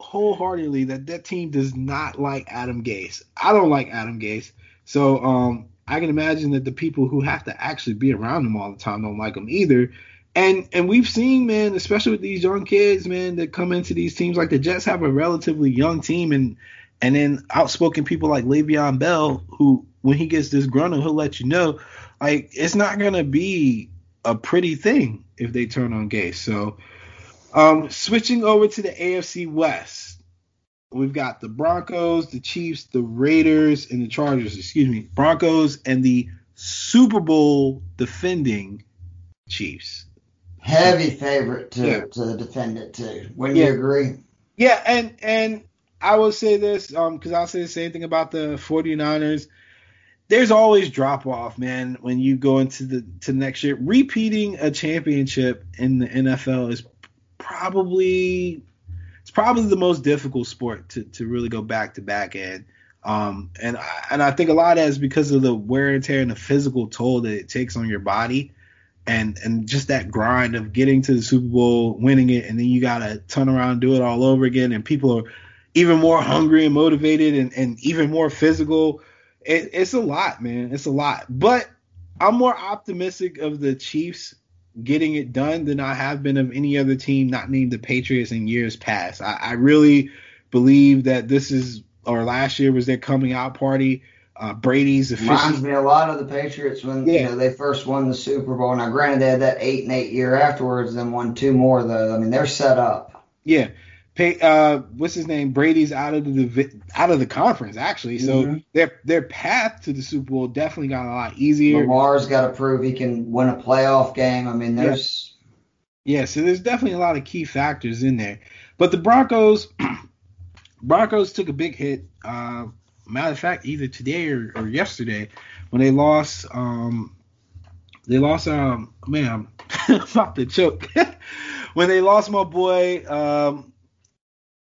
wholeheartedly that that team does not like Adam Gase. I don't like Adam Gase. So, um, I can imagine that the people who have to actually be around them all the time don't like them either. And and we've seen, man, especially with these young kids, man, that come into these teams, like the Jets have a relatively young team, and and then outspoken people like Le'Veon Bell, who when he gets disgruntled, he'll let you know, like, it's not going to be a pretty thing if they turn on Gase. So um, switching over to the A F C West, we've got the Broncos, the Chiefs, the Raiders, and the Chargers. Excuse me, Broncos and the Super Bowl defending Chiefs. Heavy favorite to, yeah. to defend it too. Wouldn't yeah. you agree? Yeah, and and I will say this because um, I'll say the same thing about the 49ers. There's always drop off, man, when you go into the to next year. Repeating a championship in the N F L is probably it's probably the most difficult sport to, to really go back to back in. Um, and I, and I think a lot of that is because of the wear and tear and the physical toll that it takes on your body, and and just that grind of getting to the Super Bowl, winning it, and then you gotta turn around and do it all over again. And people are even more hungry and motivated, and, and even more physical. It, it's a lot, man. It's a lot. But I'm more optimistic of the Chiefs getting it done than I have been of any other team not named the Patriots in years past. I, I really believe that this is, or last year was their coming out party. Uh, Brady's efficiency. Reminds me a lot of the Patriots when yeah. you know, they first won the Super Bowl. Now, granted, they had that eight and eight year afterwards, then won two more, though. I mean, they're set up. Yeah. Uh, what's his name? Brady's out of the out of the conference actually, so mm-hmm. their their path to the Super Bowl definitely got a lot easier. Lamar's got to prove he can win a playoff game. I mean, there's yeah. yeah, so there's definitely a lot of key factors in there. But the Broncos, Broncos took a big hit. Uh, matter of fact, either today or, or yesterday when they lost. Um, they lost. Um, man, I'm about to choke. When they lost my boy. Um,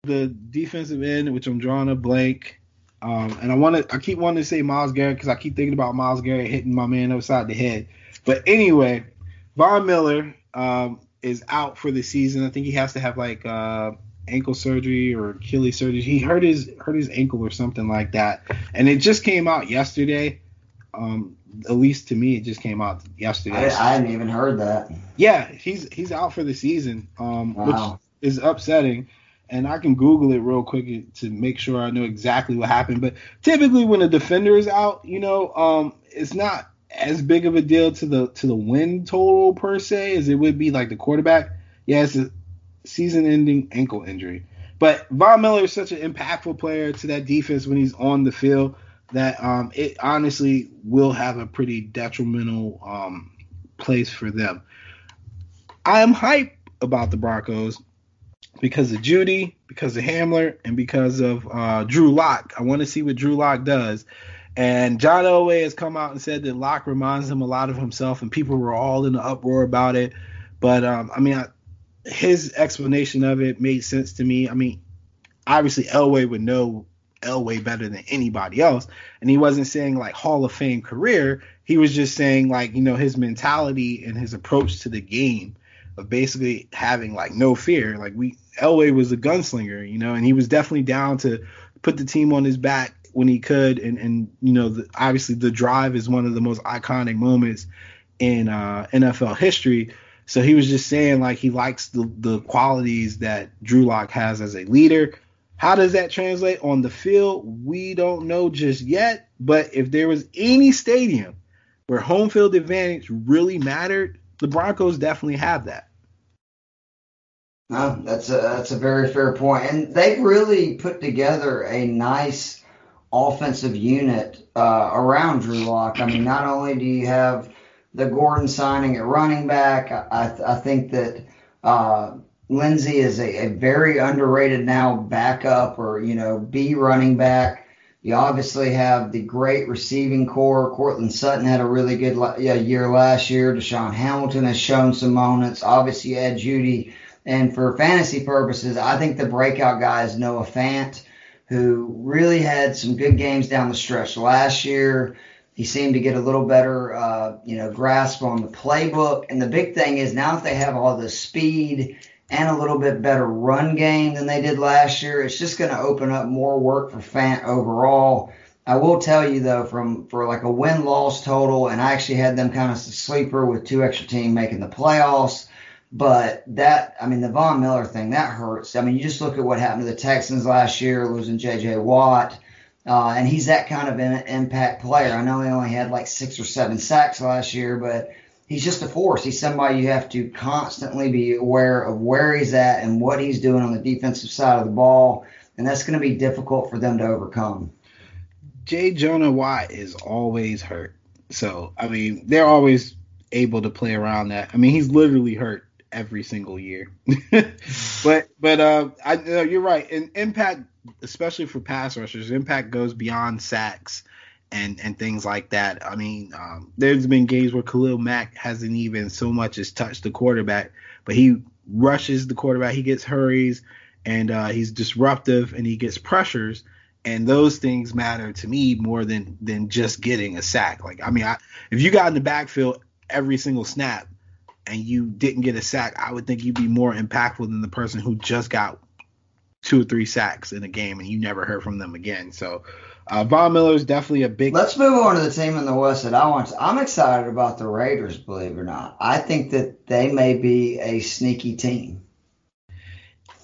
The defensive end, which I'm drawing a blank, um, and I want to, I keep wanting to say Miles Garrett because I keep thinking about Miles Garrett hitting my man upside the head. But anyway, Von Miller um, is out for the season. I think he has to have like uh, ankle surgery or Achilles surgery. He hurt his hurt his ankle or something like that, and it just came out yesterday. Um, at least to me, it just came out yesterday. I, I hadn't even heard that. Yeah, he's he's out for the season, um, wow. which is upsetting. And I can Google it real quick to make sure I know exactly what happened. But typically when a defender is out, you know, um, it's not as big of a deal to the to the win total per se as it would be like the quarterback. Yeah, it's a season-ending ankle injury. But Von Miller is such an impactful player to that defense when he's on the field that um, it honestly will have a pretty detrimental um, place for them. I am hyped about the Broncos. Because of Judy, because of Hamler, and because of uh, Drew Locke. I want to see what Drew Locke does. And John Elway has come out and said that Locke reminds him a lot of himself, and people were all in an uproar about it. But, um, I mean, I, his explanation of it made sense to me. I mean, obviously Elway would know Elway better than anybody else, and he wasn't saying, like, Hall of Fame career. He was just saying, like, you know, his mentality and his approach to the game. Of basically having like no fear. Like we Elway was a gunslinger, you know, and he was definitely down to put the team on his back when he could. And, and you know, the, obviously the drive is one of the most iconic moments in uh, N F L history. So he was just saying like he likes the, the qualities that Drew Locke has as a leader. How does that translate on the field? We don't know just yet. But if there was any stadium where home field advantage really mattered, the Broncos definitely have that. No, that's a that's a very fair point. And they really put together a nice offensive unit uh, around Drew Locke. I mean, not only do you have the Gordon signing at running back, I, I think that uh, Lindsey is a, a very underrated now backup or, you know, B running back. You obviously have the great receiving core. Cortland Sutton had a really good la- year last year. Deshaun Hamilton has shown some moments. Obviously, you had Judy. And for fantasy purposes, I think the breakout guy is Noah Fant, who really had some good games down the stretch last year. He seemed to get a little better, uh, you know, grasp on the playbook. And the big thing is now that they have all the speed and a little bit better run game than they did last year, it's just going to open up more work for Fant overall. I will tell you, though, from for like a win-loss total, and I actually had them kind of sleeper with two extra team making the playoffs. But that, I mean, the Von Miller thing, that hurts. I mean, you just look at what happened to the Texans last year, losing J J Watt, uh, and he's that kind of an impact player. I know he only had like six or seven sacks last year, but he's just a force. He's somebody you have to constantly be aware of where he's at and what he's doing on the defensive side of the ball, and that's going to be difficult for them to overcome. J. Jonah Watt is always hurt. So, I mean, they're always able to play around that. I mean, he's literally hurt every single year. but but uh, I, you're right. And impact, especially for pass rushers, impact goes beyond sacks and, and things like that. I mean, um, there's been games where Khalil Mack hasn't even so much as touched the quarterback, but he rushes the quarterback, he gets hurries, and uh, he's disruptive, and he gets pressures. And those things matter to me more than, than just getting a sack. Like, I mean, I, if you got in the backfield every single snap and you didn't get a sack, I would think you'd be more impactful than the person who just got two or three sacks in a game and you never heard from them again. So uh, Von Miller is definitely a big. Let's move on to the team in the West that I want to. I'm excited about the Raiders, believe it or not. I think that they may be a sneaky team.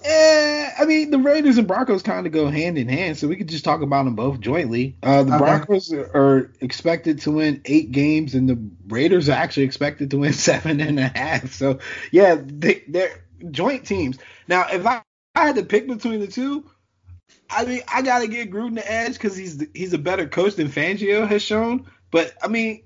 Eh, I mean, the Raiders and Broncos kind of go hand in hand, so we could just talk about them both jointly. Uh, the okay. Broncos are, are expected to win eight games, and the Raiders are actually expected to win seven and a half. So, yeah, they, they're joint teams. Now, if I, I had to pick between the two, I mean, I got to give Gruden the edge because he's, he's a better coach than Fangio has shown. But, I mean,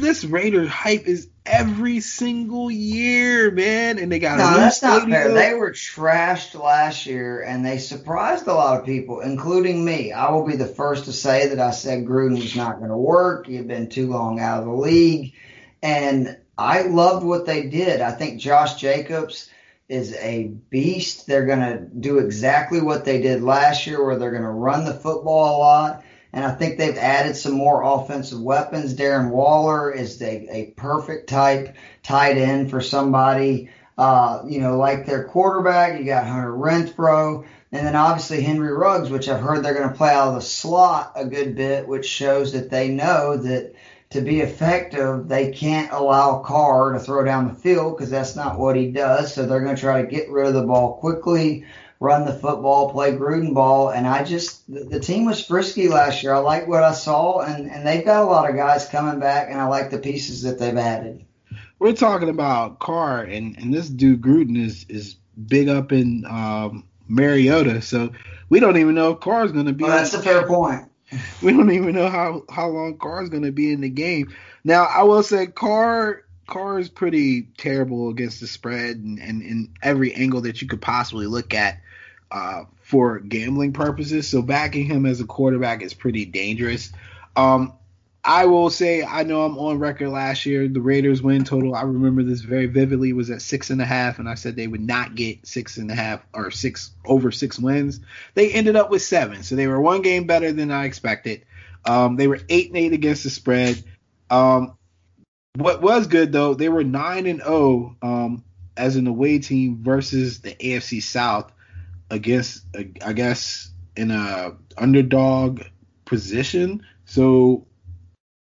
this Raiders hype is every single year, man, and they got no, that's not fair. Up. They were trashed last year, and they surprised a lot of people, including me. I will be the first to say that I said Gruden was not going to work. You've been too long out of the league, and I loved what they did. I think Josh Jacobs is a beast. They're going to do exactly what they did last year, where they're going to run the football a lot. And I think they've added some more offensive weapons. Darren Waller is a, a perfect type tight end for somebody, uh, you know, like their quarterback. You got Hunter Renfrow. And then obviously Henry Ruggs, which I've heard they're going to play out of the slot a good bit, which shows that they know that to be effective, they can't allow Carr to throw down the field because that's not what he does. So they're going to try to get rid of the ball quickly, run the football, play Gruden ball, and I just – the team was frisky last year. I like what I saw, and, and they've got a lot of guys coming back, and I like the pieces that they've added. We're talking about Carr, and, and this dude Gruden is, is big up in um, Mariota, so we don't even know if Carr is going to be – well, that's a fair point. We don't even know how, how long Carr is going to be in the game. Now, I will say Carr – Carr is pretty terrible against the spread and in every angle that you could possibly look at uh, for gambling purposes. So backing him as a quarterback is pretty dangerous. Um, I will say, I know I'm on record last year. The Raiders win total, I remember this very vividly, was at six and a half, and I said they would not get six and a half or six over six wins. They ended up with seven, so they were one game better than I expected. Um, they were eight and eight against the spread. Um, What was good, though, they were nine and oh um, as an away team versus the A F C South against, uh, I guess, in a underdog position. So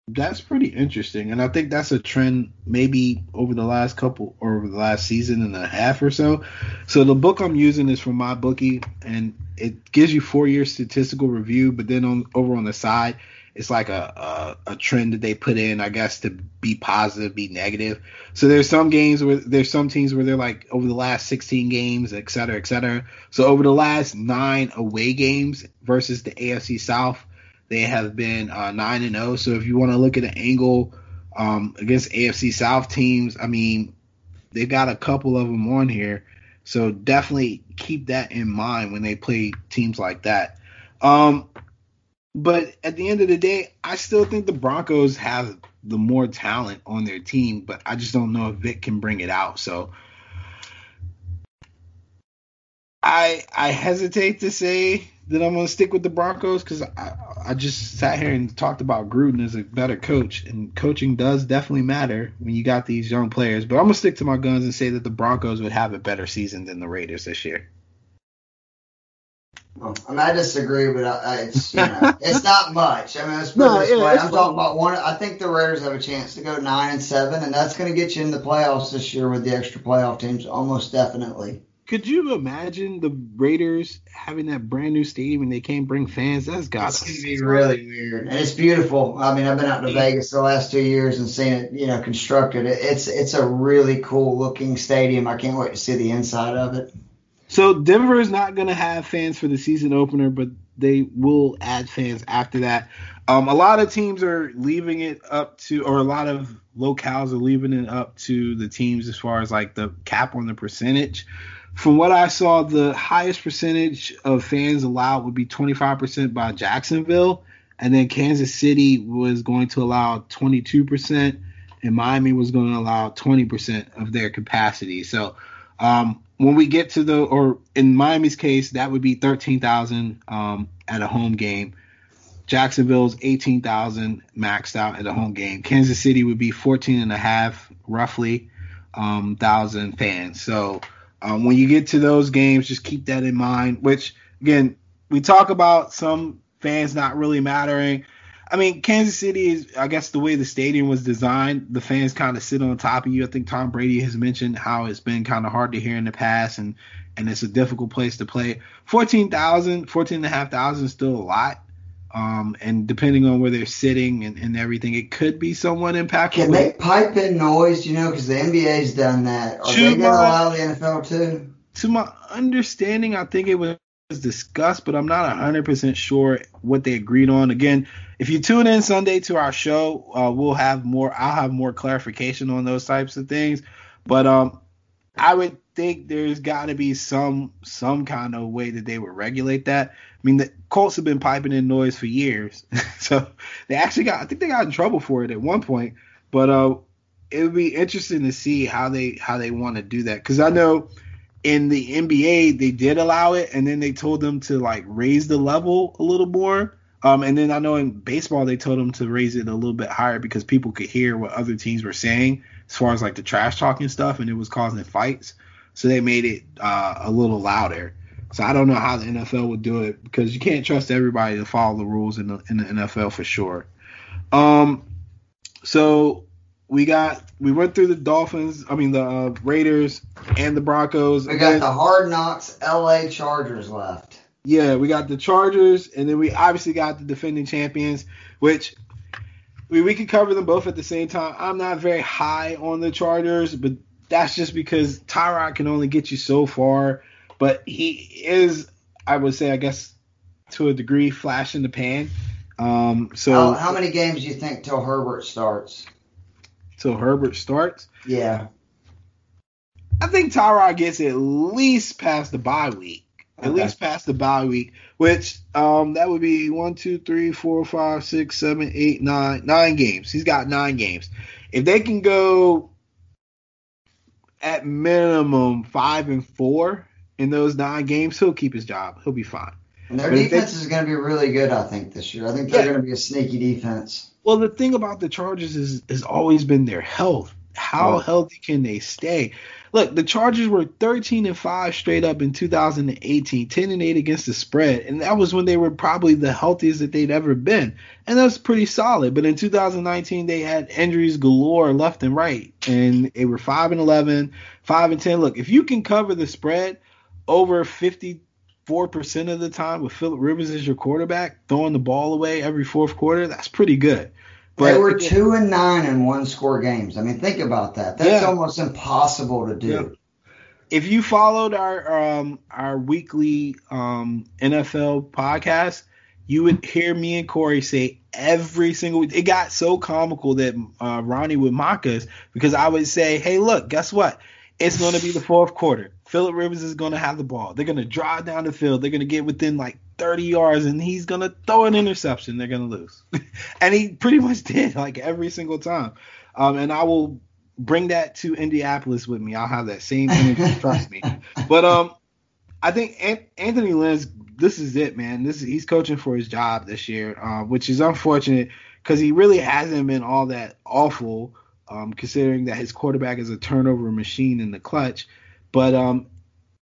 that's pretty interesting, and I think that's a trend maybe over the last couple or over the last season and a half or so. So the book I'm using is from MyBookie, and it gives you four-year statistical review, but then on over on the side, it's like a, a a trend that they put in, I guess, to be positive, be negative. So there's some games where there's some teams where they're like over the last sixteen games, et cetera, et cetera. So over the last nine away games versus the A F C South, they have been uh, nine and zero. So if you want to look at an angle um, against A F C South teams, I mean, they've got a couple of them on here. So definitely keep that in mind when they play teams like that. Um, But at the end of the day, I still think the Broncos have the more talent on their team, but I just don't know if Vic can bring it out. So I I hesitate to say that I'm going to stick with the Broncos because I, I just sat here and talked about Gruden as a better coach, and coaching does definitely matter when you got these young players. But I'm going to stick to my guns and say that the Broncos would have a better season than the Raiders this year. Well, I mean, I disagree, but I, it's you know, it's not much. I mean, let's put no, it this way. I'm fun. talking about one. I think the Raiders have a chance to go nine and seven, and that's going to get you in the playoffs this year with the extra playoff teams, almost definitely. Could you imagine the Raiders having that brand new stadium and they can't bring fans? That's got to be really weird. And it's beautiful. I mean, I've been out to Vegas the last two years and seen it, you know, constructed. It's it's a really cool looking stadium. I can't wait to see the inside of it. So Denver is not going to have fans for the season opener, but they will add fans after that. Um, a lot of teams are leaving it up to, or a lot of locales are leaving it up to the teams as far as like the cap on the percentage. From what I saw, the highest percentage of fans allowed would be twenty-five percent by Jacksonville, and then Kansas City was going to allow twenty-two percent, and Miami was going to allow twenty percent of their capacity. So um, when we get to the – or in Miami's case, that would be thirteen thousand um, at a home game. Jacksonville's eighteen thousand maxed out at a home game. Kansas City would be fourteen and a half, roughly, um, thousand fans. So – Um, when you get to those games, just keep that in mind, which, again, we talk about some fans not really mattering. I mean, Kansas City is, I guess, the way the stadium was designed, the fans kind of sit on top of you. I think Tom Brady has mentioned how it's been kind of hard to hear in the past, and, and it's a difficult place to play. fourteen thousand, fourteen thousand five hundred is still a lot. Um, and depending on where they're sitting and, and everything, it could be somewhat impactful. Can they pipe in noise, you know, because the N B A's done that. Are they going to allow the N F L too? To my understanding, I think it was discussed, but I'm not one hundred percent sure what they agreed on. Again, if you tune in Sunday to our show, uh, we'll have more. I'll have more clarification on those types of things. But um, I would think there's got to be some some kind of way that they would regulate that. I mean, the Colts have been piping in noise for years, so they actually got I think they got in trouble for it at one point. But uh, it would be interesting to see how they how they want to do that, because I know in the N B A they did allow it, and then they told them to like raise the level a little more. Um, and then I know in baseball they told them to raise it a little bit higher because people could hear what other teams were saying as far as like the trash talking stuff, and it was causing fights. So they made it uh, a little louder. So I don't know how the N F L would do it, because you can't trust everybody to follow the rules in the, in the N F L for sure. Um, so we got we went through the Dolphins, I mean the uh, Raiders and the Broncos. We got then, the Hard Knocks L A Chargers left. Yeah, we got the Chargers, and then we obviously got the defending champions, which we we could cover them both at the same time. I'm not very high on the Chargers, but that's just because Tyrod can only get you so far, but he is, I would say, I guess, to a degree, flash in the pan. Um, so, how, how many games do you think till Herbert starts? Till Herbert starts? Yeah. I think Tyrod gets at least past the bye week. At okay. least past the bye week, which um, that would be one, two, three, four, five, six, seven, eight, nine, nine games. He's got nine games. If they can go at minimum five and four in those nine games, he'll keep his job. He'll be fine. And their but defense they, is going to be really good, I think, this year. I think they're yeah. going to be a sneaky defense. Well, the thing about the Chargers is has always been their health. How oh. healthy can they stay? Look, the Chargers were thirteen and five straight up in two thousand eighteen, ten and eight against the spread, and that was when they were probably the healthiest that they'd ever been, and that's pretty solid. But in two thousand nineteen, they had injuries galore left and right, and they were five and eleven, five and ten. Look, if you can cover the spread over fifty-four percent of the time with Phillip Rivers as your quarterback, throwing the ball away every fourth quarter, that's pretty good. But they were two and nine in one score games. I mean, think about that. That's yeah. almost impossible to do. Yeah. If you followed our um, our weekly um, N F L podcast, you would hear me and Corey say every single week. It got so comical that uh, Ronnie would mock us, because I would say, hey, look, guess what? It's going to be the fourth quarter. Phillip Rivers is going to have the ball. They're going to drive down the field. They're going to get within like thirty yards, and he's going to throw an interception. They're going to lose. And he pretty much did, like, every single time. Um, and I will bring that to Indianapolis with me. I'll have that same energy, trust me. But um, I think An- Anthony Lynn's, this is it, man. This is, he's coaching for his job this year, uh, which is unfortunate because he really hasn't been all that awful, um, considering that his quarterback is a turnover machine in the clutch. But um,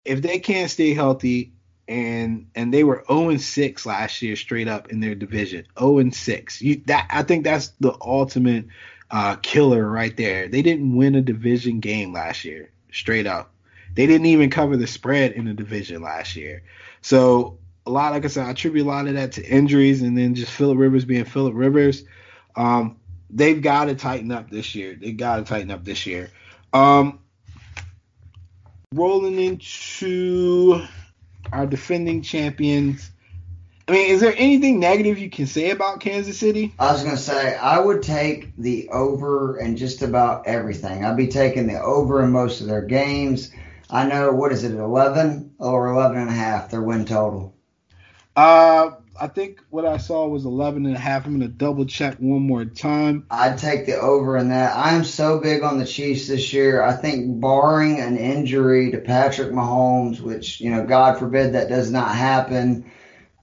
if they can't stay healthy, and and they were oh and six last year straight up in their division, oh and six. You, that, I think that's the ultimate uh, killer right there. They didn't win a division game last year straight up. They didn't even cover the spread in the division last year. So a lot, like I said, I attribute a lot of that to injuries and then just Phillip Rivers being Phillip Rivers. Um, they've got to tighten up this year. They got to tighten up this year. Um, rolling into our defending champions. I mean, is there anything negative you can say about Kansas City? I was going to say, I would take the over in just about everything. I'd be taking the over in most of their games. I know, what is it, eleven or eleven and a half, their win total? Uh, I think what I saw was eleven and a half. I'm going to double check one more time. I'd take the over in that. I'm so big on the Chiefs this year. I think barring an injury to Patrick Mahomes, which, you know, God forbid that does not happen,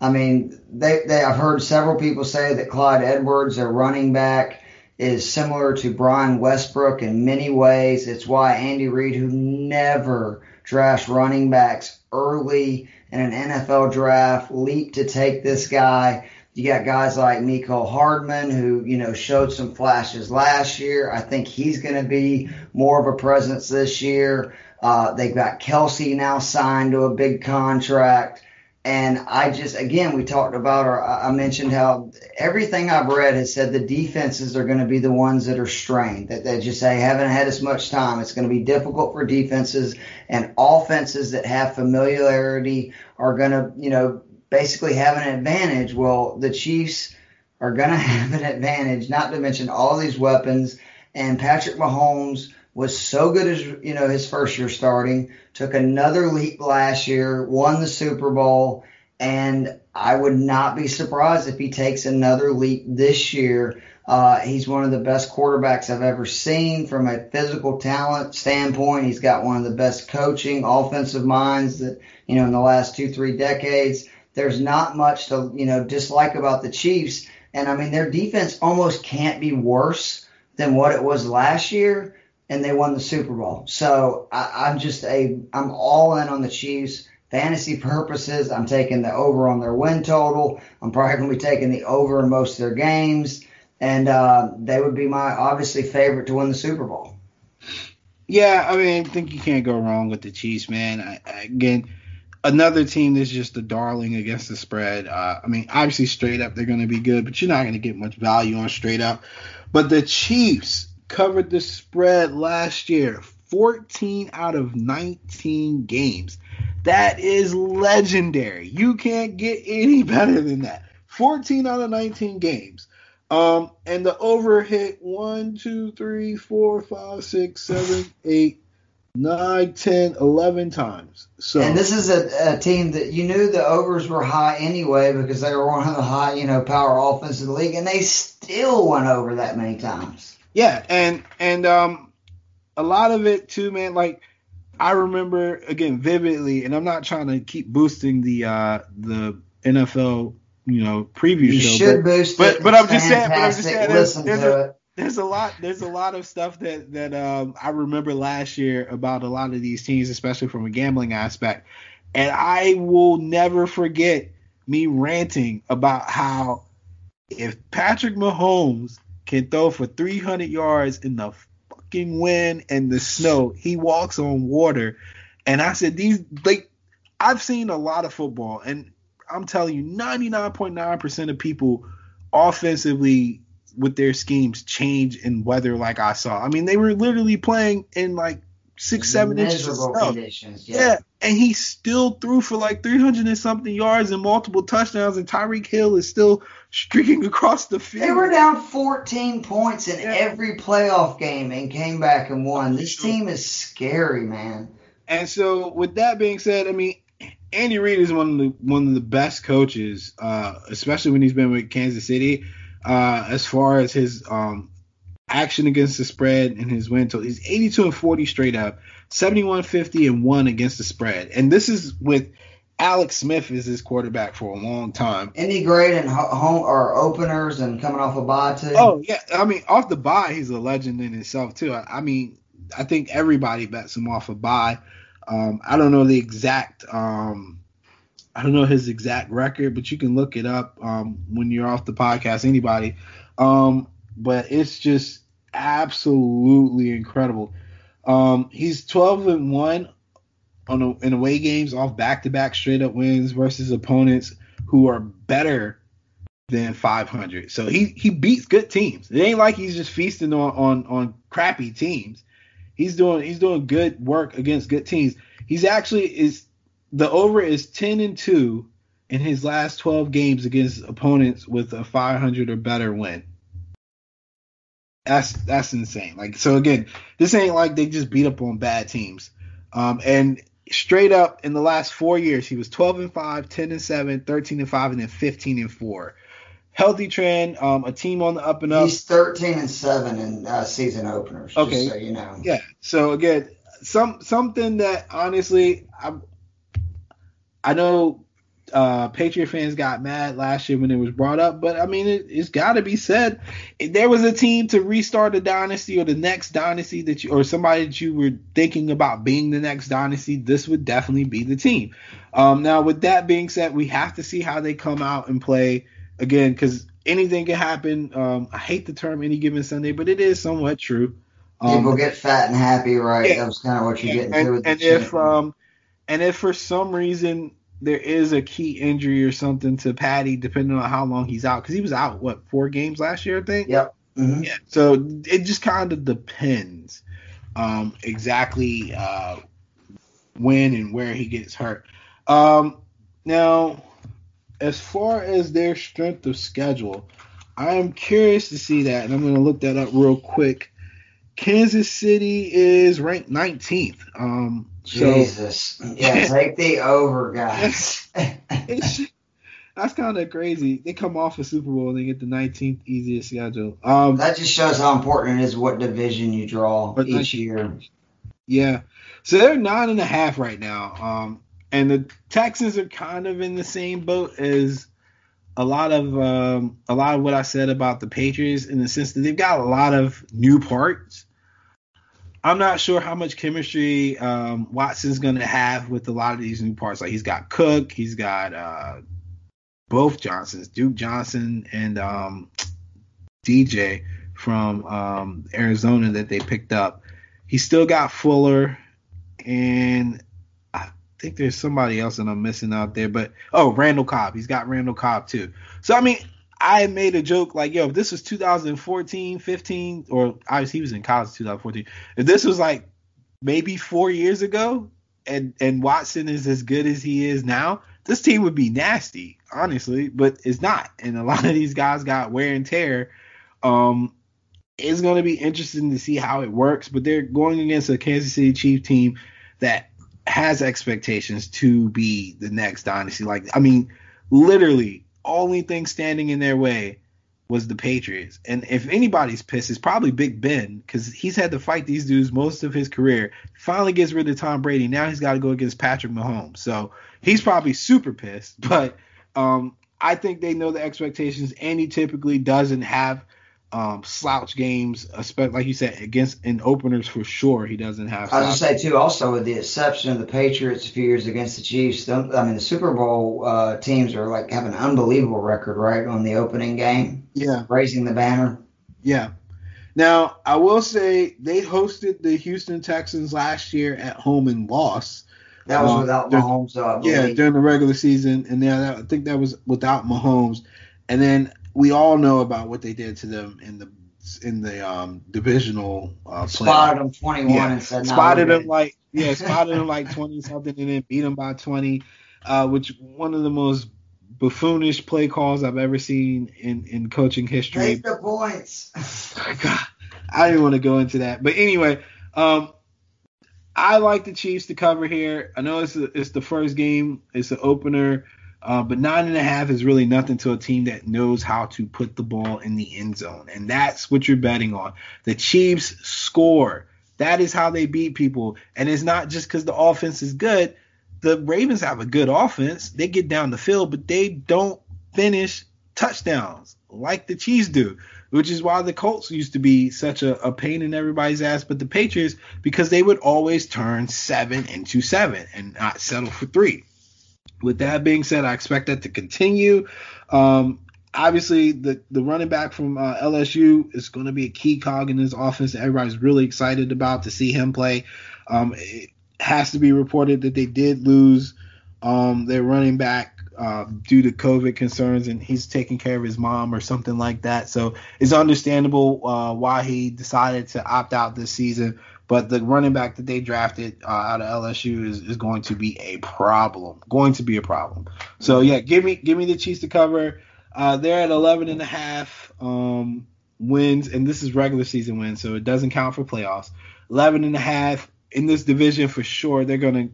I mean, they, they, I've heard several people say that Clyde Edwards, their running back, is similar to Brian Westbrook in many ways. It's why Andy Reid, who never drafts running backs early in an N F L draft, leaped to take this guy. You got guys like Mecole Hardman, who, you know, showed some flashes last year. I think he's going to be more of a presence this year. Uh, they've got Kelsey now signed to a big contract. And I just, again, we talked about, or I mentioned how everything I've read has said the defenses are going to be the ones that are strained, that they just say haven't had as much time. It's going to be difficult for defenses, and offenses that have familiarity are going to, you know, basically have an advantage. Well, the Chiefs are going to have an advantage, not to mention all these weapons, and Patrick Mahomes was so good as, you know, his first year starting, took another leap last year, won the Super Bowl, and I would not be surprised if he takes another leap this year. Uh, he's one of the best quarterbacks I've ever seen from a physical talent standpoint. He's got one of the best coaching offensive minds that, you know, in the last two, three decades. There's not much to, you know, dislike about the Chiefs. And, I mean, their defense almost can't be worse than what it was last year. And they won the Super Bowl. So I, I'm just a – I'm all in on the Chiefs. Fantasy purposes, I'm taking the over on their win total. I'm probably going to be taking the over in most of their games. And uh, they would be my, obviously, favorite to win the Super Bowl. Yeah, I mean, I think you can't go wrong with the Chiefs, man. I, I, again, another team that's just a darling against the spread. Uh, I mean, obviously, straight up, they're going to be good. But you're not going to get much value on straight up. But the Chiefs – covered the spread last year, fourteen out of nineteen games. That is legendary. You can't get any better than that. fourteen out of nineteen games. Um, and the over hit one, two, three, four, five, six, seven, eight, nine, ten, eleven times. So, and this is a, a team that you knew the overs were high anyway because they were one of the high, you know, power offenses in the league, and they still went over that many times. Yeah, and and um, a lot of it too, man. Like I remember again vividly, and I'm not trying to keep boosting the uh, the N F L, you know, preview you show. You should but, boost but, it. But I'm just saying, but I'm just saying, there's, there's, a, there's a lot, there's a lot of stuff that that um, I remember last year about a lot of these teams, especially from a gambling aspect. And I will never forget me ranting about how if Patrick Mahomes can throw for three hundred yards in the fucking wind and the snow. He walks on water. And I said, these, like, I've seen a lot of football, and I'm telling you, ninety-nine point nine percent of people offensively with their schemes change in weather like I saw. I mean, they were literally playing in like six, seven inches of snow. Yeah. yeah. And he still threw for like three hundred and something yards and multiple touchdowns, and Tyreek Hill is still streaking across the field. They were down fourteen points in yeah. every playoff game and came back and won. This team is scary, man. And so with that being said, I mean, Andy Reid is one of the one of the best coaches, uh, especially when he's been with Kansas City, uh, as far as his um, – action against the spread and his win total. He's eighty-two and forty straight up, seventy-one fifty and one against the spread. And this is with Alex Smith as his quarterback for a long time. Any great in home or openers and coming off a bye too? Oh yeah, I mean off the bye he's a legend in himself too. I, I mean I think everybody bets him off a bye. Um, I don't know the exact. Um, I don't know his exact record, but you can look it up um, when you're off the podcast. Anybody. Um, But it's just absolutely incredible. Um, he's twelve and one on a, in away games off back-to-back straight-up wins versus opponents who are better than five hundred. So he he beats good teams. It ain't like he's just feasting on on, on crappy teams. He's doing he's doing good work against good teams. He's actually is the over is ten and two in his last twelve games against opponents with a five hundred or better win. That's that's insane. Like, so again, this ain't like they just beat up on bad teams. Um, and straight up in the last four years, he was twelve and five, ten and seven, thirteen and five, and then fifteen and four. Healthy trend, um, a team on the up and up. He's thirteen and seven in uh, season openers. Okay, just so you know. Yeah. So again, some something that honestly, I I know uh, Patriot fans got mad last year when it was brought up, but I mean, it, it's got to be said. If there was a team to restart a dynasty or the next dynasty that you or somebody that you were thinking about being the next dynasty, this would definitely be the team. Um, now, with that being said, we have to see how they come out and play. Again, because anything can happen. Um, I hate the term any given Sunday, but it is somewhat true. Um, People get fat and happy, right? Yeah, that was kind of what you're getting and, to with and the if, um, And if for some reason there is a key injury or something to Patty, depending on how long he's out, because he was out, what, four games last year, I think? Yep. Mm-hmm. Yeah. So it just kind of depends um, exactly uh, when and where he gets hurt. Um, now... As far as their strength of schedule, I am curious to see that, and I'm going to look that up real quick. Kansas City is ranked nineteenth. Um, so, Jesus. Yeah, take the over, guys. That's kind of crazy. They come off a Super Bowl and they get the nineteenth easiest schedule. Um, that just shows how important it is what division you draw each year. Yeah. So they're nine and a half right now. Um And the Texans are kind of in the same boat as a lot of um, a lot of what I said about the Patriots in the sense that they've got a lot of new parts. I'm not sure how much chemistry um, Watson's going to have with a lot of these new parts. Like he's got Cook, he's got uh, both Johnsons, Duke Johnson and um, D J from um, Arizona that they picked up. He's still got Fuller and I think there's somebody else that I'm missing out there, but oh, Randall Cobb. He's got Randall Cobb too. So I mean, I made a joke like, yo, if this was two thousand fourteen, fifteen, or obviously he was in college in two thousand fourteen. If this was like maybe four years ago, and and Watson is as good as he is now, this team would be nasty, honestly. But it's not, and a lot of these guys got wear and tear. Um, it's going to be interesting to see how it works, but they're going against a Kansas City Chiefs team that has expectations to be the next dynasty. Like, I mean, literally, only thing standing in their way was the Patriots. And if anybody's pissed, it's probably Big Ben, because he's had to fight these dudes most of his career. Finally gets rid of Tom Brady. Now he's got to go against Patrick Mahomes. So he's probably super pissed. But um, I think they know the expectations. Andy typically doesn't have Um, slouch games, like you said, against in openers for sure. He doesn't have. I was going to say too, also with the exception of the Patriots a few years against the Chiefs. I mean, the Super Bowl uh, teams are like have an unbelievable record, right, on the opening game. Yeah, raising the banner. Yeah. Now I will say they hosted the Houston Texans last year at home and lost. That was um, without during, Mahomes. Uh, yeah, during the regular season, and yeah, that, I think that was without Mahomes, and then. We all know about what they did to them in the in the um, divisional uh, play. Spotted them twenty-one yeah. and said, no, spotted them like yeah, spotted them like twenty something, and then beat them by twenty, uh, which one of the most buffoonish play calls I've ever seen in, in coaching history. Take the points. Oh, God, I didn't want to go into that, but anyway, um, I like the Chiefs to cover here. I know it's a, it's the first game, it's an opener. Uh, but nine and a half is really nothing to a team that knows how to put the ball in the end zone. And that's what you're betting on. The Chiefs score. That is how they beat people. And it's not just because the offense is good. The Ravens have a good offense. They get down the field, but they don't finish touchdowns like the Chiefs do, which is why the Colts used to be such a, a pain in everybody's ass. But the Patriots, because they would always turn seven into seven and not settle for three. With that being said, I expect that to continue. Um, obviously, the, the running back from uh, L S U is going to be a key cog in this offense. Everybody's really excited about to see him play. Um, has to be reported that they did lose um, their running back uh, due to COVID concerns, and he's taking care of his mom or something like that. So it's understandable uh, why he decided to opt out this season. But the running back that they drafted uh, out of L S U is, is going to be a problem. Going to be a problem. So yeah, give me give me the Chiefs to cover. Uh, they're at eleven and a half um, wins, and this is regular season wins, so it doesn't count for playoffs. Eleven and a half in this division for sure. They're gonna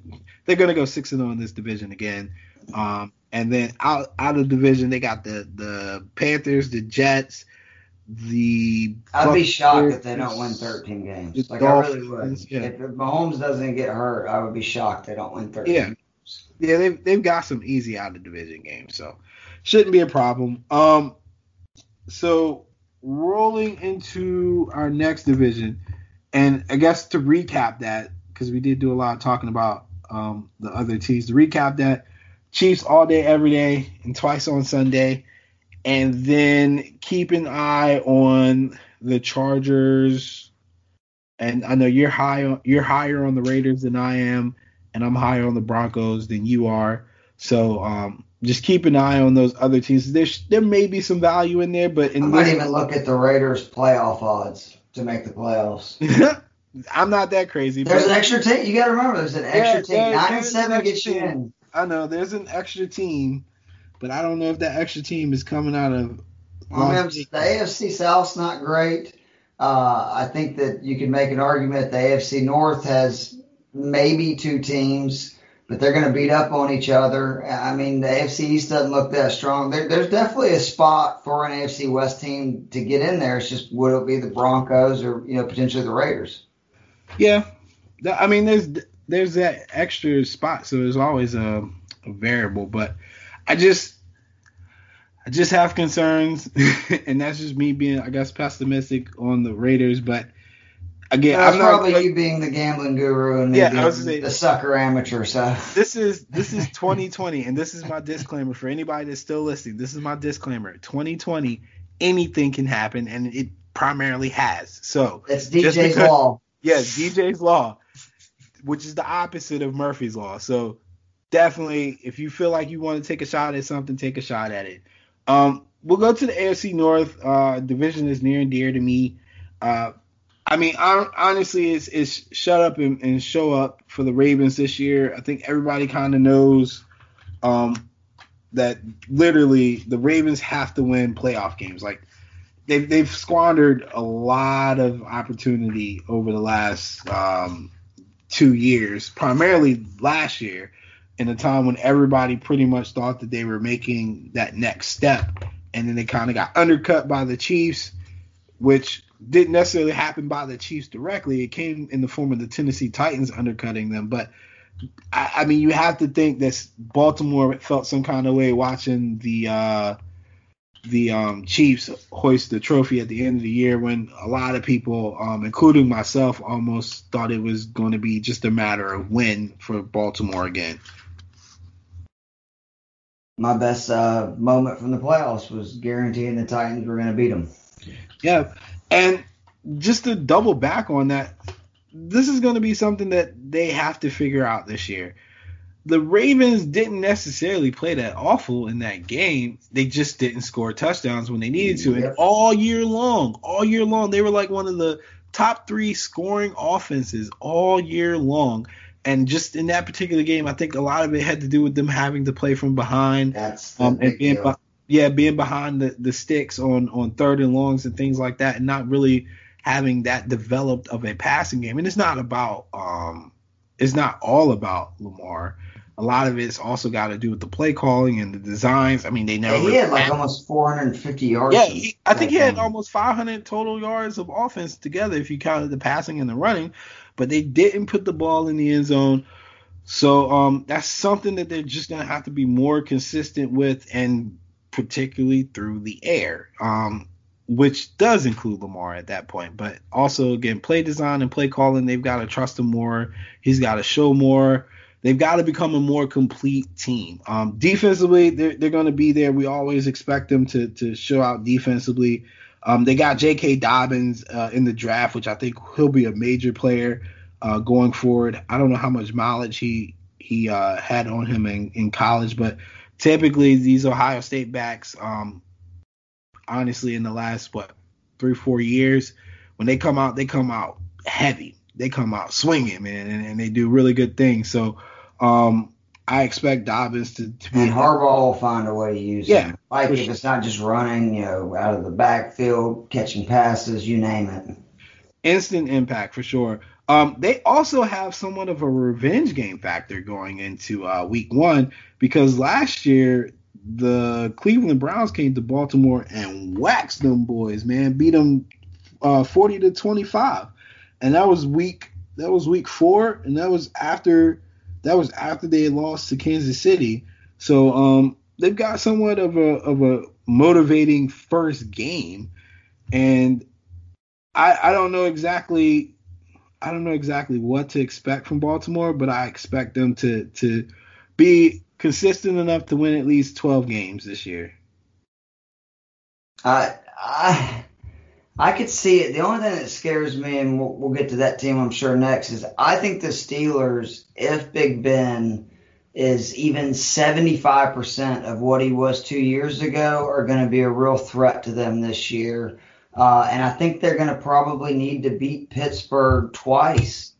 they're gonna go six and zero in this division again. Um, and then out out of the division, they got the the Panthers, the Jets. The I'd be shocked if they don't win thirteen games. Like Dolphins, I really would. Yeah. If Mahomes doesn't get hurt, I would be shocked they don't win thirteen. Yeah, games. yeah, they've they've got some easy out of division games, so shouldn't be a problem. Um, so rolling into our next division, and I guess to recap that, because we did do a lot of talking about um the other teams. To recap that, Chiefs all day, every day, and twice on Sunday. And then keep an eye on the Chargers. And I know you're high on, you're higher on the Raiders than I am, and I'm higher on the Broncos than you are. So um, just keep an eye on those other teams. There there may be some value in there, but in I might this, even look at the Raiders' playoff odds to make the playoffs. I'm not that crazy. There's but, an extra team. You got to remember, there's an extra yeah, team. Nine and seven gets you in. I know there's an extra team. But I don't know if that extra team is coming out of. I mean, the A F C South's not great. Uh, I think that you can make an argument the A F C North has maybe two teams, but they're going to beat up on each other. I mean, the A F C East doesn't look that strong. There, there's definitely a spot for an A F C West team to get in there. It's just would it be the Broncos or you know potentially the Raiders? Yeah, I mean, there's there's that extra spot, so there's always a, a variable, but. I just I just have concerns, and that's just me being, I guess, pessimistic on the Raiders. But, again, that's I'm not, probably like, you being the gambling guru and yeah, the, say, the sucker amateur. So This is this is twenty twenty, and this is my disclaimer for anybody that's still listening. This is my disclaimer. twenty twenty, anything can happen, and it primarily has. So that's D J's because, law. Yes, yeah, D J's law, which is the opposite of Murphy's law. So definitely, if you feel like you want to take a shot at something, take a shot at it. Um, we'll go to the A F C North. Uh, division is near and dear to me. Uh, I mean, I, honestly, it's, it's shut up and, and show up for the Ravens this year. I think everybody kind of knows um, that literally the Ravens have to win playoff games. Like, they've, they've squandered a lot of opportunity over the last um, two years, primarily last year. In a time when everybody pretty much thought that they were making that next step, and then they kind of got undercut by the Chiefs, which didn't necessarily happen by the Chiefs directly. It came in the form of the Tennessee Titans undercutting them. But, I, I mean, you have to think that Baltimore felt some kind of way watching the uh, the um, Chiefs hoist the trophy at the end of the year when a lot of people, um, including myself, almost thought it was going to be just a matter of when for Baltimore again. My best uh, moment from the playoffs was guaranteeing the Titans were going to beat them. Yeah, and just to double back on that, this is going to be something that they have to figure out this year. The Ravens didn't necessarily play that awful in that game. They just didn't score touchdowns when they needed to. And all year long, all year long, they were like one of the top three scoring offenses all year long. And just in that particular game, I think a lot of it had to do with them having to play from behind. That's um, and being be, yeah, being behind the, the sticks on, on third and longs and things like that, and not really having that developed of a passing game. And it's not about um, it's not all about Lamar. A lot of it's also got to do with the play calling and the designs. I mean, they never. Yeah, he had like happened. almost four hundred fifty yards. Yeah, he, I think he had game. almost five hundred total yards of offense together if you counted the passing and the running. But they didn't put the ball in the end zone. So um, that's something that they're just going to have to be more consistent with, and particularly through the air, um, which does include Lamar at that point. But also, again, play design and play calling, they've got to trust him more. He's got to show more. They've got to become a more complete team. Um, defensively, they're, they're going to be there. We always expect them to, to show out defensively. Um, they got J K Dobbins uh, in the draft, which I think he'll be a major player. uh, going forward. I don't know how much mileage he he uh, had on him in, in college, but typically these Ohio State backs, um, honestly, in the last, what, three, four years, when they come out, they come out heavy. They come out swinging, man, and, and they do really good things. So um, I expect Dobbins to, to be – And Harbaugh will find a way to use yeah, him. Like if sure. it's not just running, you know, out of the backfield, catching passes, you name it. Instant impact for sure. Um, they also have somewhat of a revenge game factor going into uh, week one, because last year the Cleveland Browns came to Baltimore and waxed them boys, man, beat them uh, forty to twenty-five. And that was week that was week four, and that was after that was after they had lost to Kansas City. So um, they've got somewhat of a of a motivating first game, and I, I don't know exactly I don't know exactly what to expect from Baltimore, but I expect them to to be consistent enough to win at least twelve games this year. I I. I could see it. The only thing that scares me, and we'll, we'll get to that team, I'm sure, next, is I think the Steelers, if Big Ben is even seventy-five percent of what he was two years ago, are going to be a real threat to them this year. Uh, and I think they're going to probably need to beat Pittsburgh twice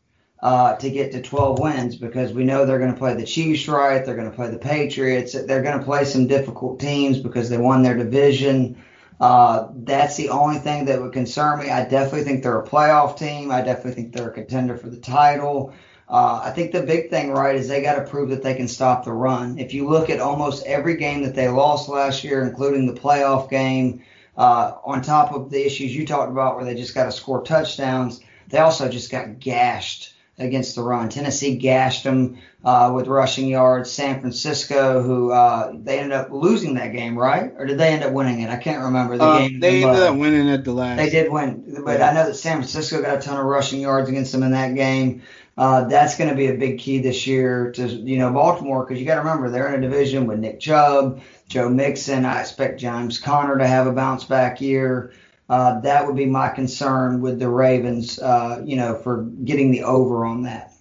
uh, to get to twelve wins, because we know they're going to play the Chiefs right, they're going to play the Patriots, they're going to play some difficult teams because they won their division. Uh, that's the only thing that would concern me. I definitely think they're a playoff team. I definitely think they're a contender for the title. Uh, I think the big thing, right, is they got to prove that they can stop the run. If you look at almost every game that they lost last year, including the playoff game, uh, on top of the issues you talked about where they just got to score touchdowns, they also just got gashed against the run. Tennessee gashed them uh, with rushing yards. San Francisco, who uh, they ended up losing that game, right? Or did they end up winning it? I can't remember the uh, game. They ended up winning at the last. They did win, but yeah. I know that San Francisco got a ton of rushing yards against them in that game. Uh, that's going to be a big key this year to you know Baltimore, because you got to remember they're in a division with Nick Chubb, Joe Mixon. I expect James Conner to have a bounce back year. Uh, that would be my concern with the Ravens, uh, you know, for getting the over on that.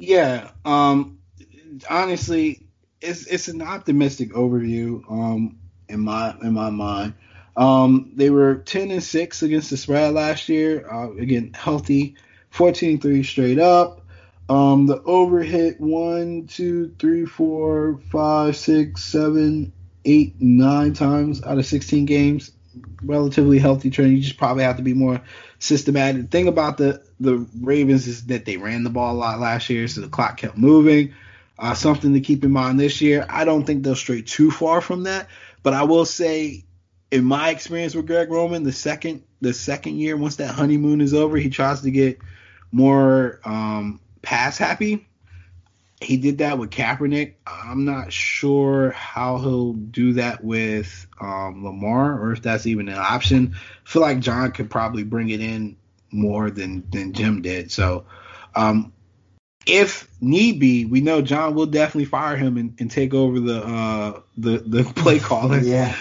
Yeah, um, honestly, it's it's an optimistic overview um, in my in my mind. Um, they were ten and six against the spread last year. Uh, again, healthy, fourteen and three straight up. Um, the over hit one, two, three, four, five, six, seven, eight, nine times out of sixteen games. Relatively healthy trend. You just probably have to be more systematic. The thing about the, the Ravens is that they ran the ball a lot last year, so the clock kept moving. Uh, something to keep in mind this year. I don't think they'll stray too far from that, but I will say, in my experience with Greg Roman, the second the second year, once that honeymoon is over, he tries to get more um, pass happy. He did that with Kaepernick. I'm not sure how he'll do that with um, Lamar, or if that's even an option. I feel like John could probably bring it in more than, than Jim did. So um, if need be, we know John will definitely fire him and, and take over the uh, the, the play calling. Yeah.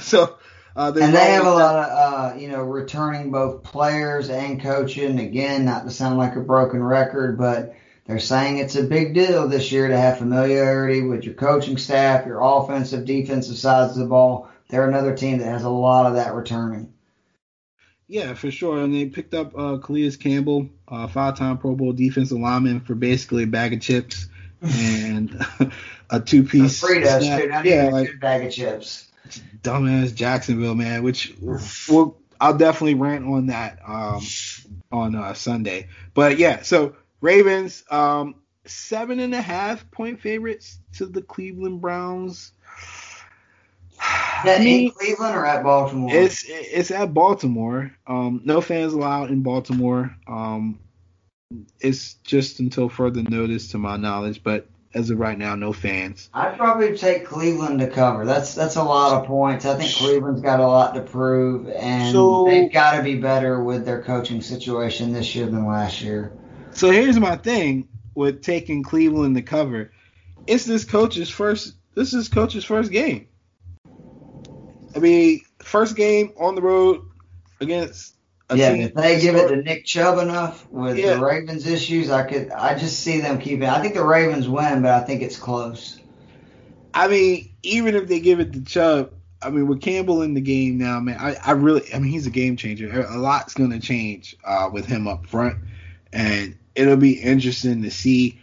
so uh, And they have a lot of, uh, you know, returning both players and coaching. Again, not to sound like a broken record, but – they're saying it's a big deal this year to have familiarity with your coaching staff, your offensive, defensive sides of the ball. They're another team that has a lot of that returning. Yeah, for sure. And they picked up uh, Calais Campbell, uh, five-time Pro Bowl defensive lineman, for basically a bag of chips and a two-piece. Fritos, dude. I need yeah, a like, good bag of chips. Dumbass Jacksonville, man, which we'll, I'll definitely rant on that um, on uh, Sunday. But, yeah, so – Ravens, um, seven and a half point favorites to the Cleveland Browns. Is that in Cleveland or at Baltimore? It's it's at Baltimore. Um, no fans allowed in Baltimore. Um, it's just until further notice, to my knowledge. But as of right now, no fans. I'd probably take Cleveland to cover. That's that's a lot of points. I think Cleveland's got a lot to prove, and so, they've got to be better with their coaching situation this year than last year. So here's my thing with taking Cleveland to cover. It's this coach's first this is coach's first game. I mean, first game on the road against Yeah, if they give it to Nick Chubb enough with yeah. the Ravens issues, I could I just see them keeping. I think the Ravens win, but I think it's close. I mean, even if they give it to Chubb, I mean, with Campbell in the game now, man, I, I really, I mean, he's a game changer. A lot's going to change uh, with him up front, and it'll be interesting to see.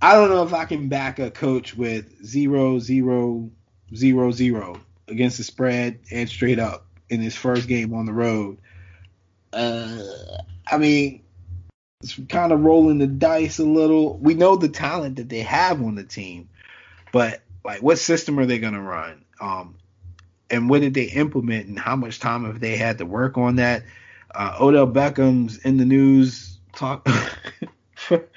I don't know if I can back a coach with zero, zero, zero, zero against the spread and straight up in his first game on the road. Uh, I mean, it's kind of rolling the dice a little. We know the talent that they have on the team, but like, what system are they going to run? Um, and what did they implement, and how much time have they had to work on that? Uh, Odell Beckham's in the news talk for,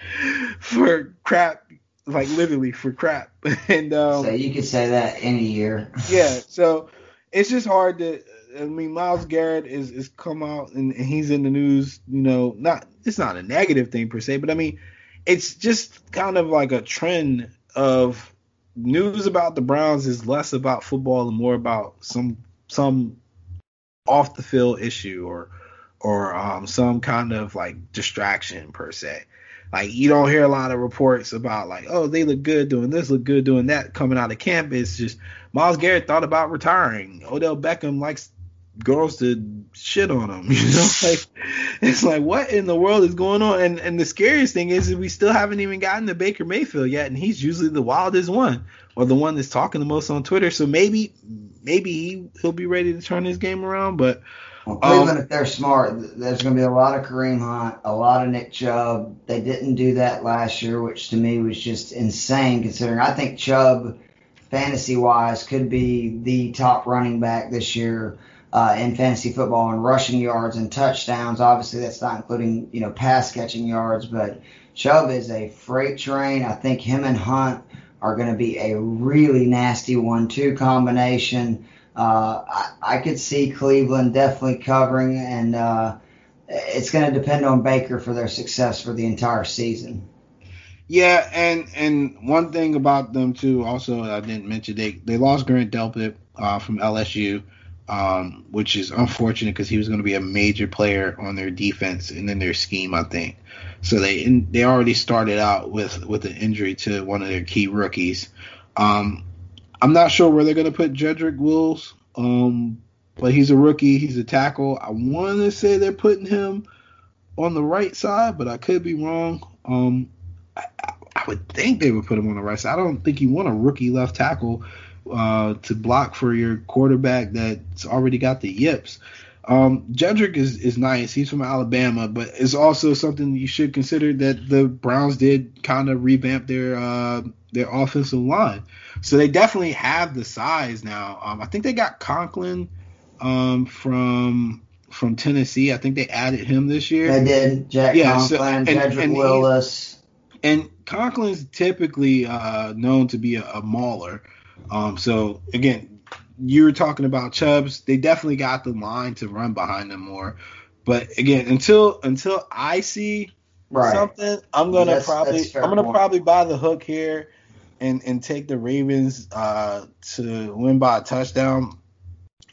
for crap, like literally for crap. And um, so you could say that any year. Yeah. So it's just hard to. I mean, Miles Garrett is, is come out and, and he's in the news, you know, not, it's not a negative thing per se, but I mean, it's just kind of like a trend of news about the Browns is less about football and more about some, some off the field issue or, or um, some kind of like distraction per se. Like, you don't hear a lot of reports about like, oh, they look good doing this, look good doing that coming out of camp. It's just Miles Garrett thought about retiring. Odell Beckham likes girls to shit on him, you know, like it's like, what in the world is going on? And and the scariest thing is, is we still haven't even gotten to Baker Mayfield yet, and he's usually the wildest one or the one that's talking the most on Twitter. So maybe maybe he, he'll be ready to turn this game around. But well, Cleveland, um, if they're smart, there's going to be a lot of Kareem Hunt, a lot of Nick Chubb. They didn't do that last year, which to me was just insane, considering I think Chubb, fantasy wise, could be the top running back this year. Uh, in fantasy football and rushing yards and touchdowns. Obviously, that's not including, you know, pass catching yards, but Chubb is a freight train. I think him and Hunt are going to be a really nasty one two combination. Uh, I, I could see Cleveland definitely covering, and uh, it's going to depend on Baker for their success for the entire season. Yeah, and and one thing about them, too, also I didn't mention, they, they lost Grant Delpit uh, from L S U. Um, which is unfortunate because he was going to be a major player on their defense and in their scheme, I think. So they in, they already started out with, with an injury to one of their key rookies. Um, I'm not sure where they're going to put Jedrick Wills, um, but he's a rookie. He's a tackle. I want to say they're putting him on the right side, but I could be wrong. Um, I, I would think they would put him on the right side. I don't think you want a rookie left tackle Uh, to block for your quarterback that's already got the yips. Um, Jedrick is, is nice. He's from Alabama, but it's also something you should consider that the Browns did kind of revamp their uh, their offensive line. So they definitely have the size now. Um, I think they got Conklin um, from from Tennessee. I think they added him this year. They did. Jack yeah, Conklin, so, and, Jedrick and Willis. He, and Conklin's typically uh, known to be a, a mauler. Um, so, again, you were talking about Chubbs. They definitely got the line to run behind them more. But, again, until until I see right. something, I'm going to probably I'm gonna probably buy the hook here and, and take the Ravens uh, to win by a touchdown.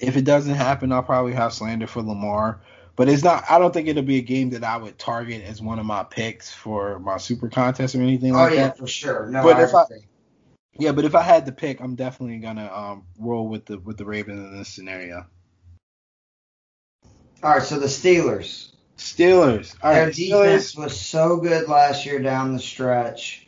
If it doesn't happen, I'll probably have slander for Lamar. But it's not. I don't think it'll be a game that I would target as one of my picks for my super contest or anything oh, like yeah, that. Oh, yeah, for sure. No, but I if agree. I, Yeah, but if I had to pick, I'm definitely gonna um, roll with the with the Ravens in this scenario. All right, so the Steelers. Steelers. All right, their defense Steelers. was so good last year down the stretch.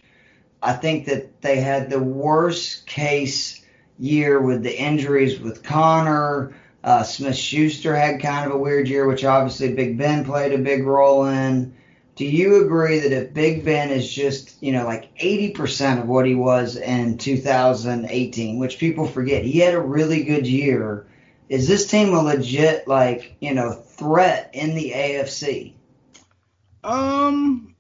I think that they had the worst case year with the injuries with Connor. Uh, Smith-Schuster had kind of a weird year, which obviously Big Ben played a big role in. Do you agree that if Big Ben is just, you know, like eighty percent of what he was in two thousand eighteen, which people forget, he had a really good year, is this team a legit, like, you know, threat in the A F C? Um,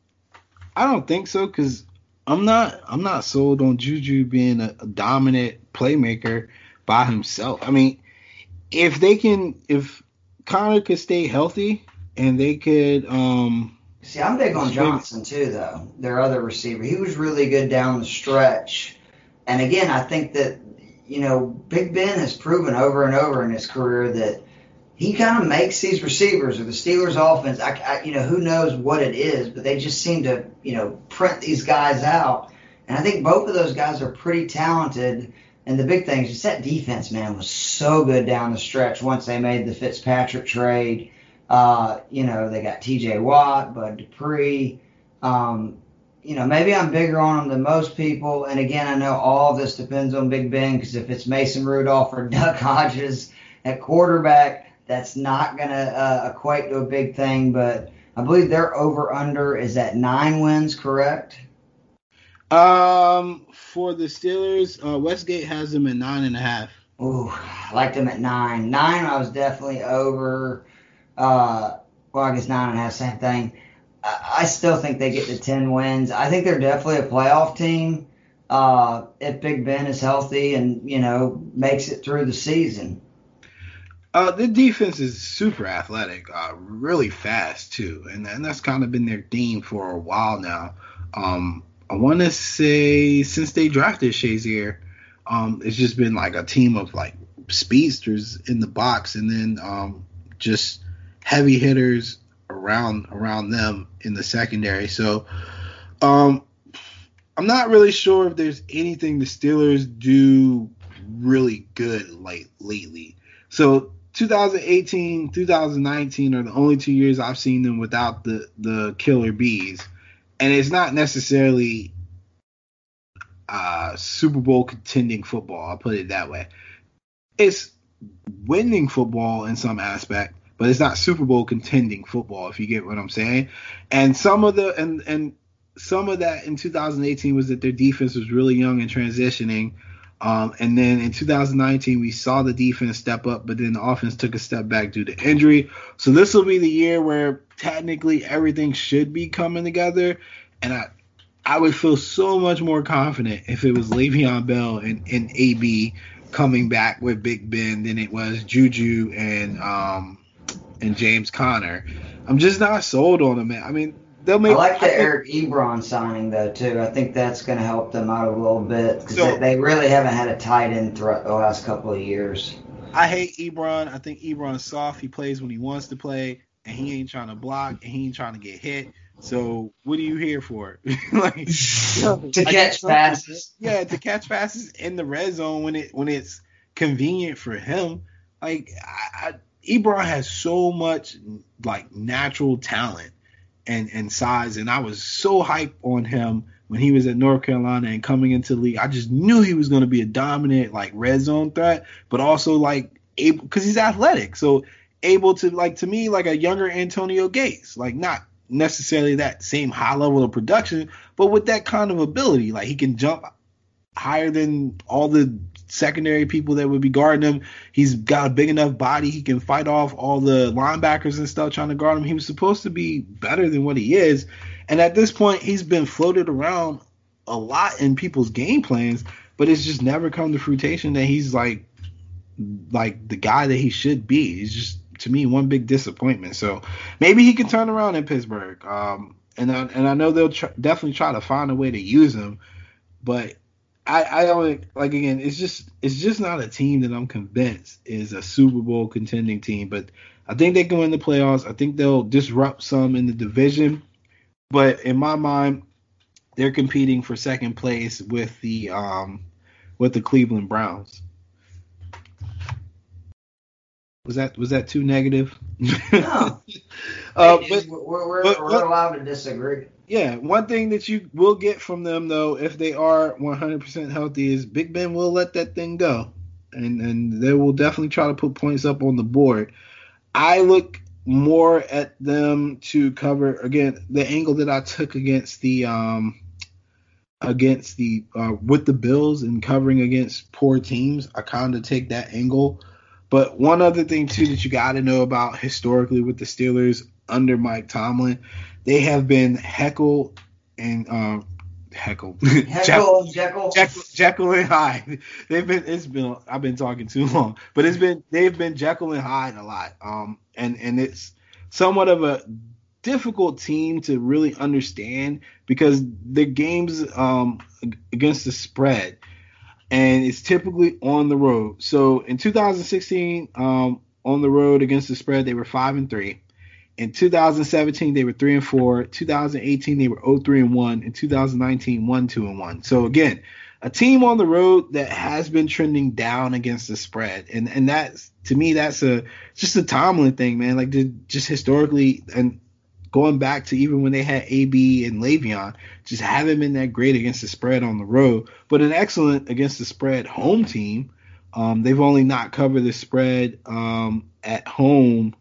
I don't think so, because I'm not, I'm not sold on Juju being a, a dominant playmaker by himself. I mean, if they can, if Connor could stay healthy and they could, um. See, I'm big on Johnson, too, though, their other receiver. He was really good down the stretch. And, again, I think that, you know, Big Ben has proven over and over in his career that he kind of makes these receivers or the Steelers offense, I, I, you know, who knows what it is, but they just seem to, you know, print these guys out. And I think both of those guys are pretty talented. And the big thing is just that defense, man, was so good down the stretch once they made the Fitzpatrick trade. Uh, you know, they got T J Watt, Bud Dupree. Um, you know, maybe I'm bigger on them than most people. And, again, I know all of this depends on Big Ben, because if it's Mason Rudolph or Duck Hodges at quarterback, that's not going to uh, equate to a big thing. But I believe their over-under is at nine wins, correct? Um, for the Steelers, uh, Westgate has them at nine and a half. Ooh, I liked them at nine. Nine, I was definitely over. Uh, well, I guess nine and a half, same thing. I, I still think they get to ten wins. I think they're definitely a playoff team uh, if Big Ben is healthy and, you know, makes it through the season. Uh, the defense is super athletic, uh, really fast too, and and that's kind of been their theme for a while now. Um, I want to say since they drafted Shazier, um, it's just been like a team of like speedsters in the box, and then um, just heavy hitters around around them in the secondary. So um, I'm not really sure if there's anything the Steelers do really good like lately. So twenty eighteen, two thousand nineteen are the only two years I've seen them without the, the killer bees. And it's not necessarily uh, Super Bowl contending football. I'll put it that way. It's winning football in some aspect, but it's not Super Bowl contending football, if you get what I'm saying. And some of the and, and some of that in two thousand eighteen was that their defense was really young and transitioning. Um, and then in two thousand nineteen, we saw the defense step up, but then the offense took a step back due to injury. So this will be the year where technically everything should be coming together. And I I would feel so much more confident if it was Le'Veon Bell and, and A B coming back with Big Ben than it was Juju and um, and James Conner. I'm just not sold on them, man. I mean, they'll make. I like the I think, Eric Ebron signing, though, too. I think that's going to help them out a little bit, because so, they, they really haven't had a tight end throughout the last couple of years. I hate Ebron. I think Ebron's soft. He plays when he wants to play, and he ain't trying to block, and he ain't trying to get hit. So what are you here for? like To catch passes. Yeah, to catch passes in the red zone when it when it's convenient for him. Like I, I, Ebron has so much like natural talent. And, and size, and I was so hyped on him when he was at North Carolina and coming into the league. I just knew he was going to be a dominant, like, red zone threat, but also, like, able, because he's athletic, so able to, like, to me, like a younger Antonio Gates, like, not necessarily that same high level of production, but with that kind of ability. Like, he can jump higher than all the secondary people that would be guarding him. He's got a big enough body. He can fight off all the linebackers and stuff trying to guard him. He was supposed to be better than what he is. And at this point, he's been floated around a lot in people's game plans, but it's just never come to fruition that he's like, like the guy that he should be. He's just, to me, one big disappointment. So maybe he can turn around in Pittsburgh. Um, and, I, and I know they'll tr- definitely try to find a way to use him, but I, I don't like again. It's just it's just not a team that I'm convinced is a Super Bowl contending team. But I think they can win the playoffs. I think they'll disrupt some in the division. But in my mind, they're competing for second place with the um with the Cleveland Browns. Was that was that too negative? No, uh, but, we're we're, but, we're allowed to disagree. Yeah, one thing that you will get from them, though, if they are one hundred percent healthy, is Big Ben will let that thing go, and and they will definitely try to put points up on the board. I look more at them to cover, again, the angle that I took against the um against the uh, with the Bills and covering against poor teams. I kind of take that angle. But one other thing, too, that you got to know about historically with the Steelers under Mike Tomlin, they have been Heckle and um, Heckle, Heckle, Jekyll, Jekyll, Jekyll and Hyde. They've been it's been I've been talking too long, but it's been they've been Jekyll and Hyde a lot. Um, and and it's somewhat of a difficult team to really understand because their games um against the spread, and it's typically on the road. So in two thousand sixteen, um, on the road against the spread, they were five and three. In two thousand seventeen, they were three and four. two thousand eighteen, they were oh three and one. In two thousand nineteen, one two and one. So again, a team on the road that has been trending down against the spread, and and that's, to me, that's a just a Tomlin thing, man. Like the, just historically, and going back to even when they had A B and Le'Veon, just haven't been that great against the spread on the road, but an excellent against the spread home team. Um, they've only not covered the spread um, at home.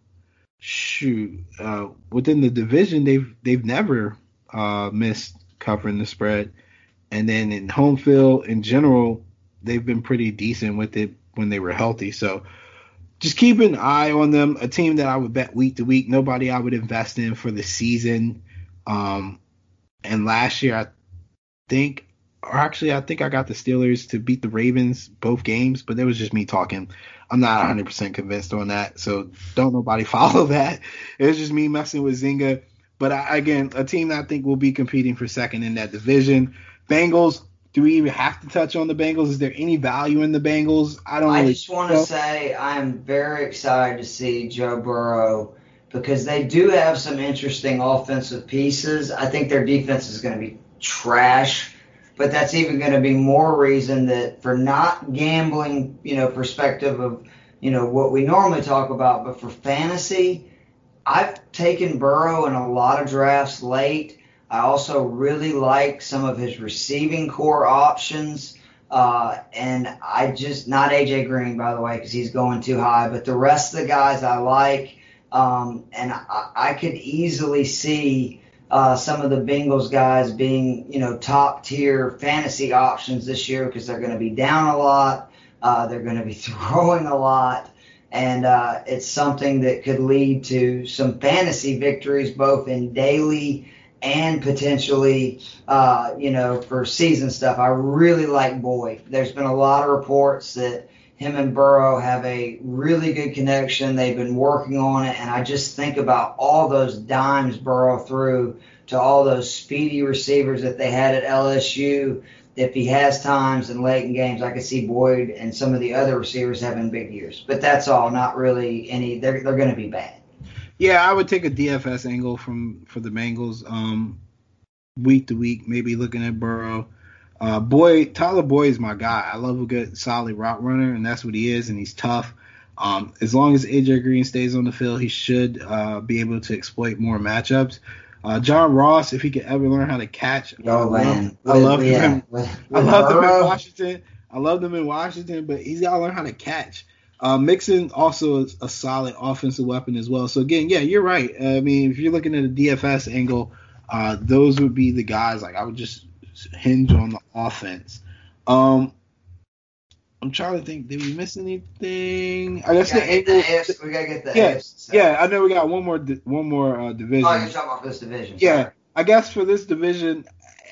Shoot, uh, within the division, they've they've never uh, missed covering the spread. And then in home field in general, they've been pretty decent with it when they were healthy. So just keep an eye on them. A team that I would bet week to week, nobody I would invest in for the season. Um, and last year, I think, or actually, I think I got the Steelers to beat the Ravens both games, but that was just me talking. I'm not one hundred percent convinced on that, so don't nobody follow that. It was just me messing with Zynga. But I, again, a team that I think will be competing for second in that division. Bengals, do we even have to touch on the Bengals? Is there any value in the Bengals? I don't. I really just want to say I'm very excited to see Joe Burrow because they do have some interesting offensive pieces. I think their defense is going to be trash, but that's even going to be more reason that for not gambling, you know, perspective of, you know, what we normally talk about, but for fantasy, I've taken Burrow in a lot of drafts late. I also really like some of his receiving core options. Uh, and I just, not A J Green, by the way, because he's going too high, but the rest of the guys I like. Um, and I, I could easily see uh, some of the Bengals guys being, you know, top tier fantasy options this year because they're going to be down a lot. Uh, they're going to be throwing a lot. And uh, it's something that could lead to some fantasy victories, both in daily and potentially, uh, you know, for season stuff. I really like Boyd. There's been a lot of reports that him and Burrow have a really good connection. They've been working on it, and I just think about all those dimes Burrow threw to all those speedy receivers that they had at L S U. If he has times in late in games, I could see Boyd and some of the other receivers having big years. But that's all, not really any. They're, they're going to be bad. Yeah, I would take a D F S angle from for the Bengals um, week to week, maybe looking at Burrow. Uh, Boy, Tyler Boyd is my guy. I love a good, solid route runner, and that's what he is, and he's tough. Um, as long as A J Green stays on the field, he should uh, be able to exploit more matchups. Uh, John Ross, if he could ever learn how to catch. Oh, man. I love him. I love him in Washington. I love him in Washington, but he's got to learn how to catch. Uh, Mixon also is a solid offensive weapon as well. So, again, yeah, you're right. I mean, if you're looking at a D F S angle, uh, those would be the guys. Like, I would just hinge on the offense. Um, I'm trying to think. Did we miss anything? I guess we gotta the angle. We gotta get the yeah, so. yeah. I know we got one more di- one more uh, division. Oh, you're talking about this division. Yeah, sorry. I guess for this division,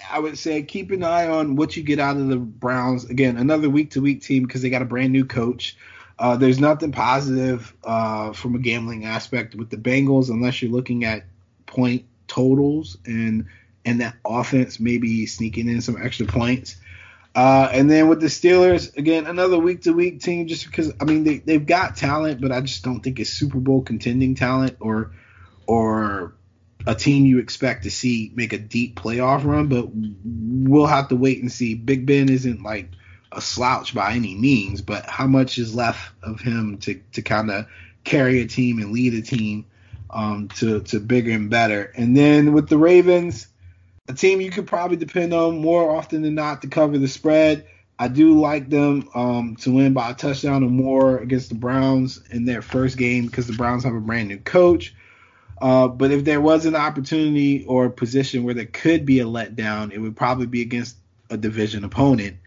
I would say keep an eye on what you get out of the Browns. Again, another week to week team because they got a brand new coach. Uh, there's nothing positive uh, from a gambling aspect with the Bengals unless you're looking at point totals and and that offense maybe sneaking in some extra points. Uh, and then with the Steelers, again, another week-to-week team just because, I mean, they, they've got talent, but I just don't think it's Super Bowl contending talent or or a team you expect to see make a deep playoff run, but we'll have to wait and see. Big Ben isn't like a slouch by any means, but how much is left of him to, to kind of carry a team and lead a team um, to, to bigger and better. And then with the Ravens, a team you could probably depend on more often than not to cover the spread. I do like them um, to win by a touchdown or more against the Browns in their first game because the Browns have a brand new coach. Uh, but if there was an opportunity or a position where there could be a letdown, it would probably be against a division opponent.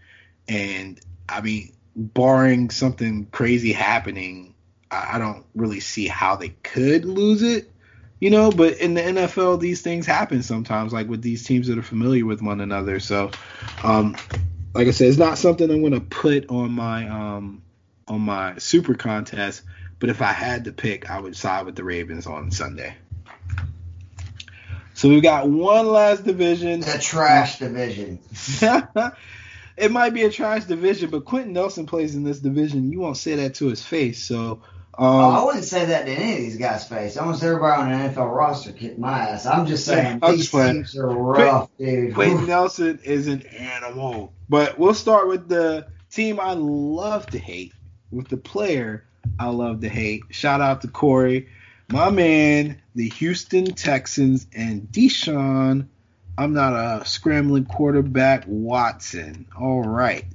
And, I mean, barring something crazy happening, I, I don't really see how they could lose it, you know. But in the N F L, these things happen sometimes, like with these teams that are familiar with one another. So, um, like I said, it's not something I'm going to put on my um, on my super contest. But if I had to pick, I would side with the Ravens on Sunday. So we've got one last division. The trash division. It might be a trash division, but Quentin Nelson plays in this division. You won't say that to his face. So Um, oh, I wouldn't say that to any of these guys' face. Almost everybody on an N F L roster kicked my ass. I'm just saying, I'm these just teams are rough, Quentin, dude. Quentin Nelson is an animal. But we'll start with the team I love to hate, with the player I love to hate. Shout out to Corey, my man, the Houston Texans, and Deshaun, I'm not a scrambling quarterback, Watson. All right.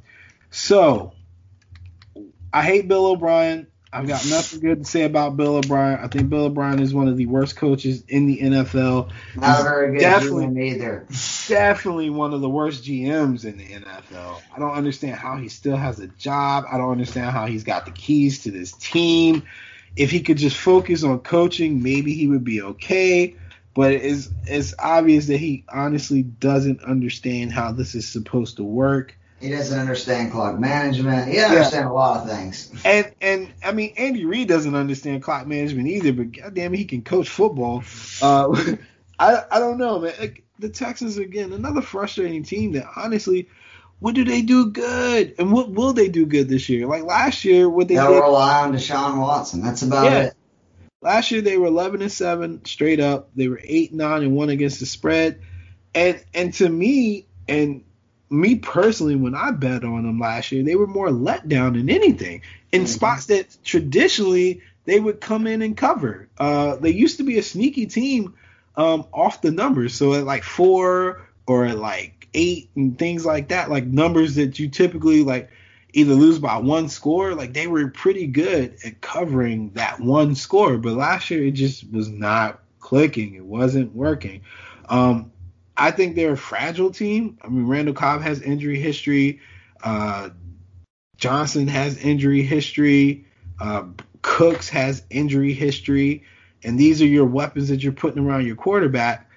So, I hate Bill O'Brien. I've got nothing good to say about Bill O'Brien. I think Bill O'Brien is one of the worst coaches in the N F L. Not He's very good definitely, either. Definitely one of the worst G Ms in the N F L. I don't understand how he still has a job. I don't understand how he's got the keys to this team. If he could just focus on coaching, maybe he would be okay. But it's, it's obvious that he honestly doesn't understand how this is supposed to work. He doesn't understand clock management. He doesn't yeah. understand a lot of things. And, and I mean, Andy Reid doesn't understand clock management either, but goddamn it, he can coach football. Uh, I I don't know, man. Like, the Texans, again, another frustrating team that, honestly, what do they do good? And what will they do good this year? Like, last year, what they They'll did, rely on Deshaun Watson. That's about yeah. it. Last year, they were eleven and seven straight up. They were eight nine and one against the spread. And, and to me, and... me personally, when I bet on them last year, they were more let down than anything in mm-hmm. spots that traditionally they would come in and cover. Uh, they used to be a sneaky team um, off the numbers. So at like four or at like eight and things like that, like numbers that you typically like either lose by one score, like they were pretty good at covering that one score. But last year it just was not clicking. It wasn't working. Um, I think they're a fragile team. I mean, Randall Cobb has injury history. Uh, Johnson has injury history. Uh, Cooks has injury history. And these are your weapons that you're putting around your quarterback.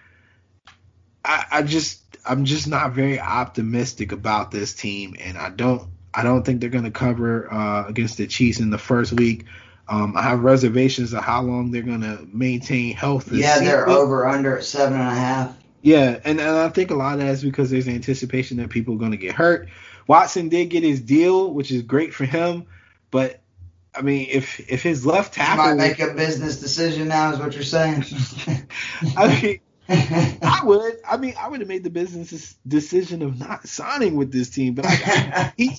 I, I just, I'm just not very optimistic about this team, and I don't, I don't think they're going to cover uh, against the Chiefs in the first week. Um, I have reservations of how long they're going to maintain health. Yeah, season. They're over under at seven and a half. Yeah, and, and I think a lot of that is because there's anticipation that people are going to get hurt. Watson did get his deal, which is great for him. But, I mean, if if his left tackle... You might make a business decision now is what you're saying. I mean, I would. I mean, I would have made the business decision of not signing with this team. But I, he,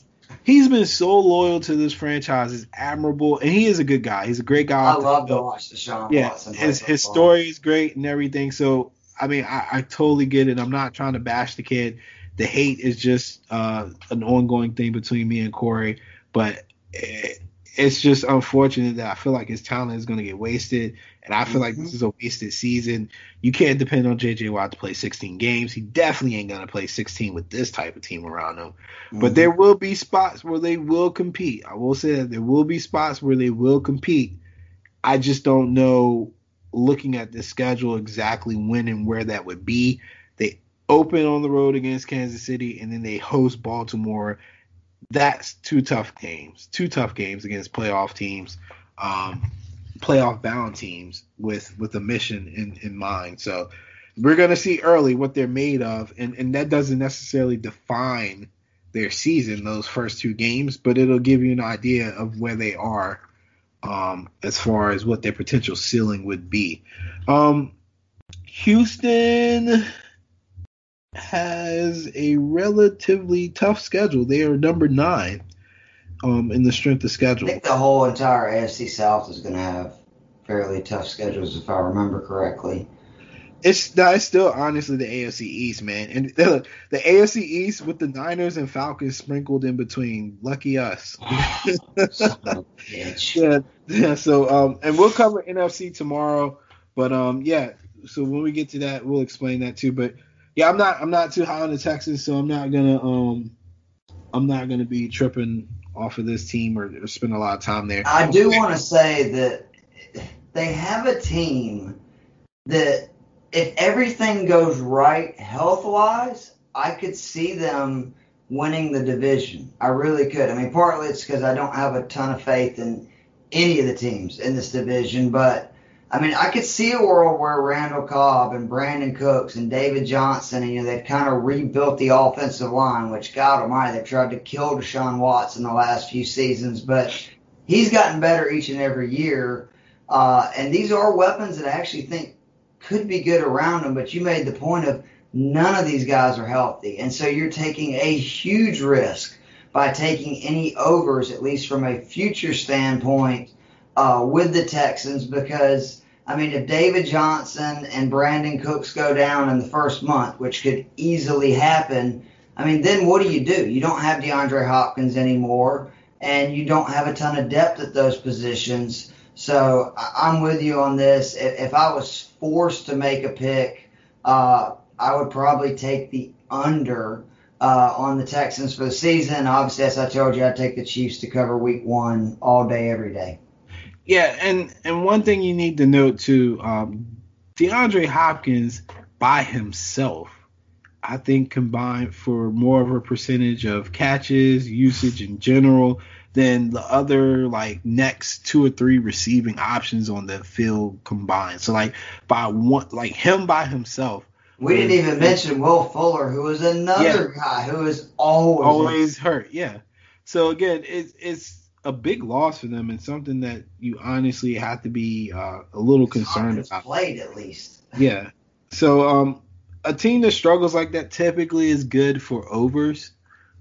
he's been so loyal to this franchise. It's admirable. And he is a good guy. He's a great guy. I love to watch Deshaun yeah, Watson. His, his story is great and everything. So... I mean, I, I totally get it. I'm not trying to bash the kid. The hate is just uh, an ongoing thing between me and Corey. But it, it's just unfortunate that I feel like his talent is going to get wasted. And I feel mm-hmm. like this is a wasted season. You can't depend on J J. Watt to play sixteen games. He definitely ain't going to play sixteen with this type of team around him. Mm-hmm. But there will be spots where they will compete. I will say that there will be spots where they will compete. I just don't know. Looking at the schedule exactly when and where that would be. They open on the road against Kansas City, and then they host Baltimore. That's two tough games, two tough games against playoff teams, um, playoff-bound teams with, with a mission in, in mind. So we're going to see early what they're made of, and, and that doesn't necessarily define their season, those first two games, but it'll give you an idea of where they are Um, as far as what their potential ceiling would be. Um, Houston has a relatively tough schedule. They are number nine um, in the strength of schedule. I think the whole entire A F C South is going to have fairly tough schedules, if I remember correctly. It's, no, it's still honestly the A F C East, man. And the, the A F C East with the Niners and Falcons sprinkled in between. Lucky us. yeah, yeah. So, um, and we'll cover N F C tomorrow. But um, yeah. So when we get to that, we'll explain that too. But yeah, I'm not, I'm not too high on the Texans, so I'm not gonna, um, I'm not gonna be tripping off of this team or, or spend a lot of time there. I do want to say that they have a team that, if everything goes right health-wise, I could see them winning the division. I really could. I mean, partly it's because I don't have a ton of faith in any of the teams in this division. But, I mean, I could see a world where Randall Cobb and Brandon Cooks and David Johnson, and, you know, they've kind of rebuilt the offensive line, which, God almighty, they've tried to kill Deshaun Watson the last few seasons. But he's gotten better each and every year. Uh, and these are weapons that I actually think could be good around him. But you made the point of none of these guys are healthy. And so you're taking a huge risk by taking any overs, at least from a future standpoint, uh, with the Texans. Because, I mean, if David Johnson and Brandon Cooks go down in the first month, which could easily happen, I mean, then what do you do? You don't have DeAndre Hopkins anymore, and you don't have a ton of depth at those positions. So I'm with you on this. If I was forced to make a pick, uh, I would probably take the under uh, on the Texans for the season. Obviously, as I told you, I'd take the Chiefs to cover week one all day, every day. Yeah, and, and one thing you need to note, too, um, DeAndre Hopkins by himself, I think, combined for more of a percentage of catches, usage in general, than the other, like, next two or three receiving options on the field combined. So, like, by one, like him by himself. We didn't even mention Will Fuller, who was another yeah. guy who is always, always hurt. Yeah. So, again, it's, it's a big loss for them and something that you honestly have to be uh, a little concerned about. Played, at least. Yeah. So, um, a team that struggles like that typically is good for overs,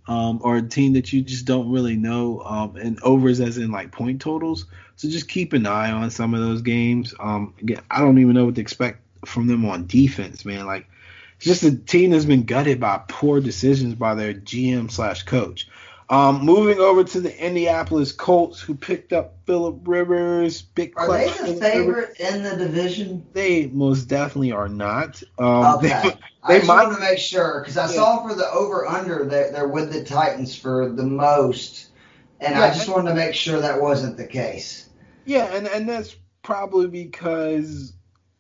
um, or a team that you just don't really know, um, and overs as in like point totals. So just keep an eye on some of those games. Um, again, I don't even know what to expect from them on defense, man. Like, it's just a team that's been gutted by poor decisions by their G M slash coach. Um, moving over to the Indianapolis Colts, who picked up Phillip Rivers. Big are clutch they the favorite Rivers. In the division? They most definitely are not. Um, okay. They, they I just might, want to make sure, because I yeah. saw for the over-under they're, they're with the Titans for the most, and yeah, I just wanted to make sure that wasn't the case. Yeah, and, and that's probably because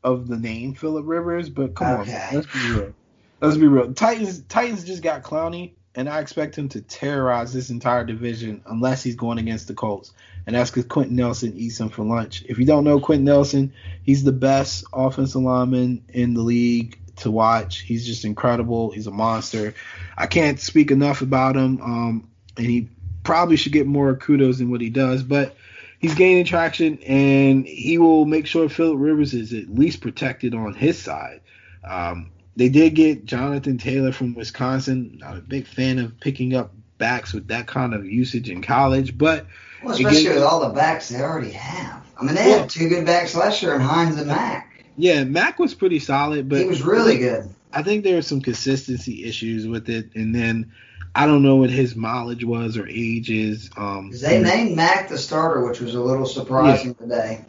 of the name Phillip Rivers, but come okay. on, let's be real. Let's be real. Titans, Titans just got Clowney. And I expect him to terrorize this entire division unless he's going against the Colts. And that's because Quentin Nelson eats him for lunch. If you don't know Quentin Nelson, he's the best offensive lineman in the league to watch. He's just incredible. He's a monster. I can't speak enough about him, um, and he probably should get more kudos than what he does. But he's gaining traction, and he will make sure Phillip Rivers is at least protected on his side. Um They did get Jonathan Taylor from Wisconsin. Not a big fan of picking up backs with that kind of usage in college, but well, especially again, with all the backs they already have. I mean, they yeah. had two good backs last year in Hines and Mack. Yeah, Mack was pretty solid, but he was really good. I think there were some consistency issues with it, and then I don't know what his mileage was or age is. Um, they named Mack the starter, which was a little surprising yeah. today.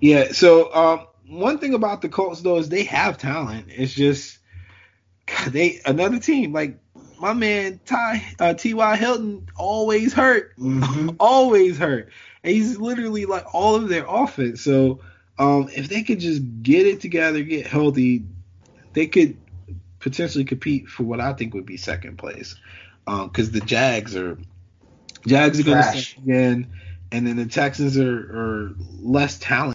Yeah, so. Um, One thing about the Colts, though, is they have talent. It's just God, they another team. Like, my man Ty, uh, T Y. Hilton always hurt. Mm-hmm. always hurt. And he's literally, like, all of their offense. So, um, if they could just get it together, get healthy, they could potentially compete for what I think would be second place. Because um, the Jags are Jags are going to start again. And then the Texans are, are less talented.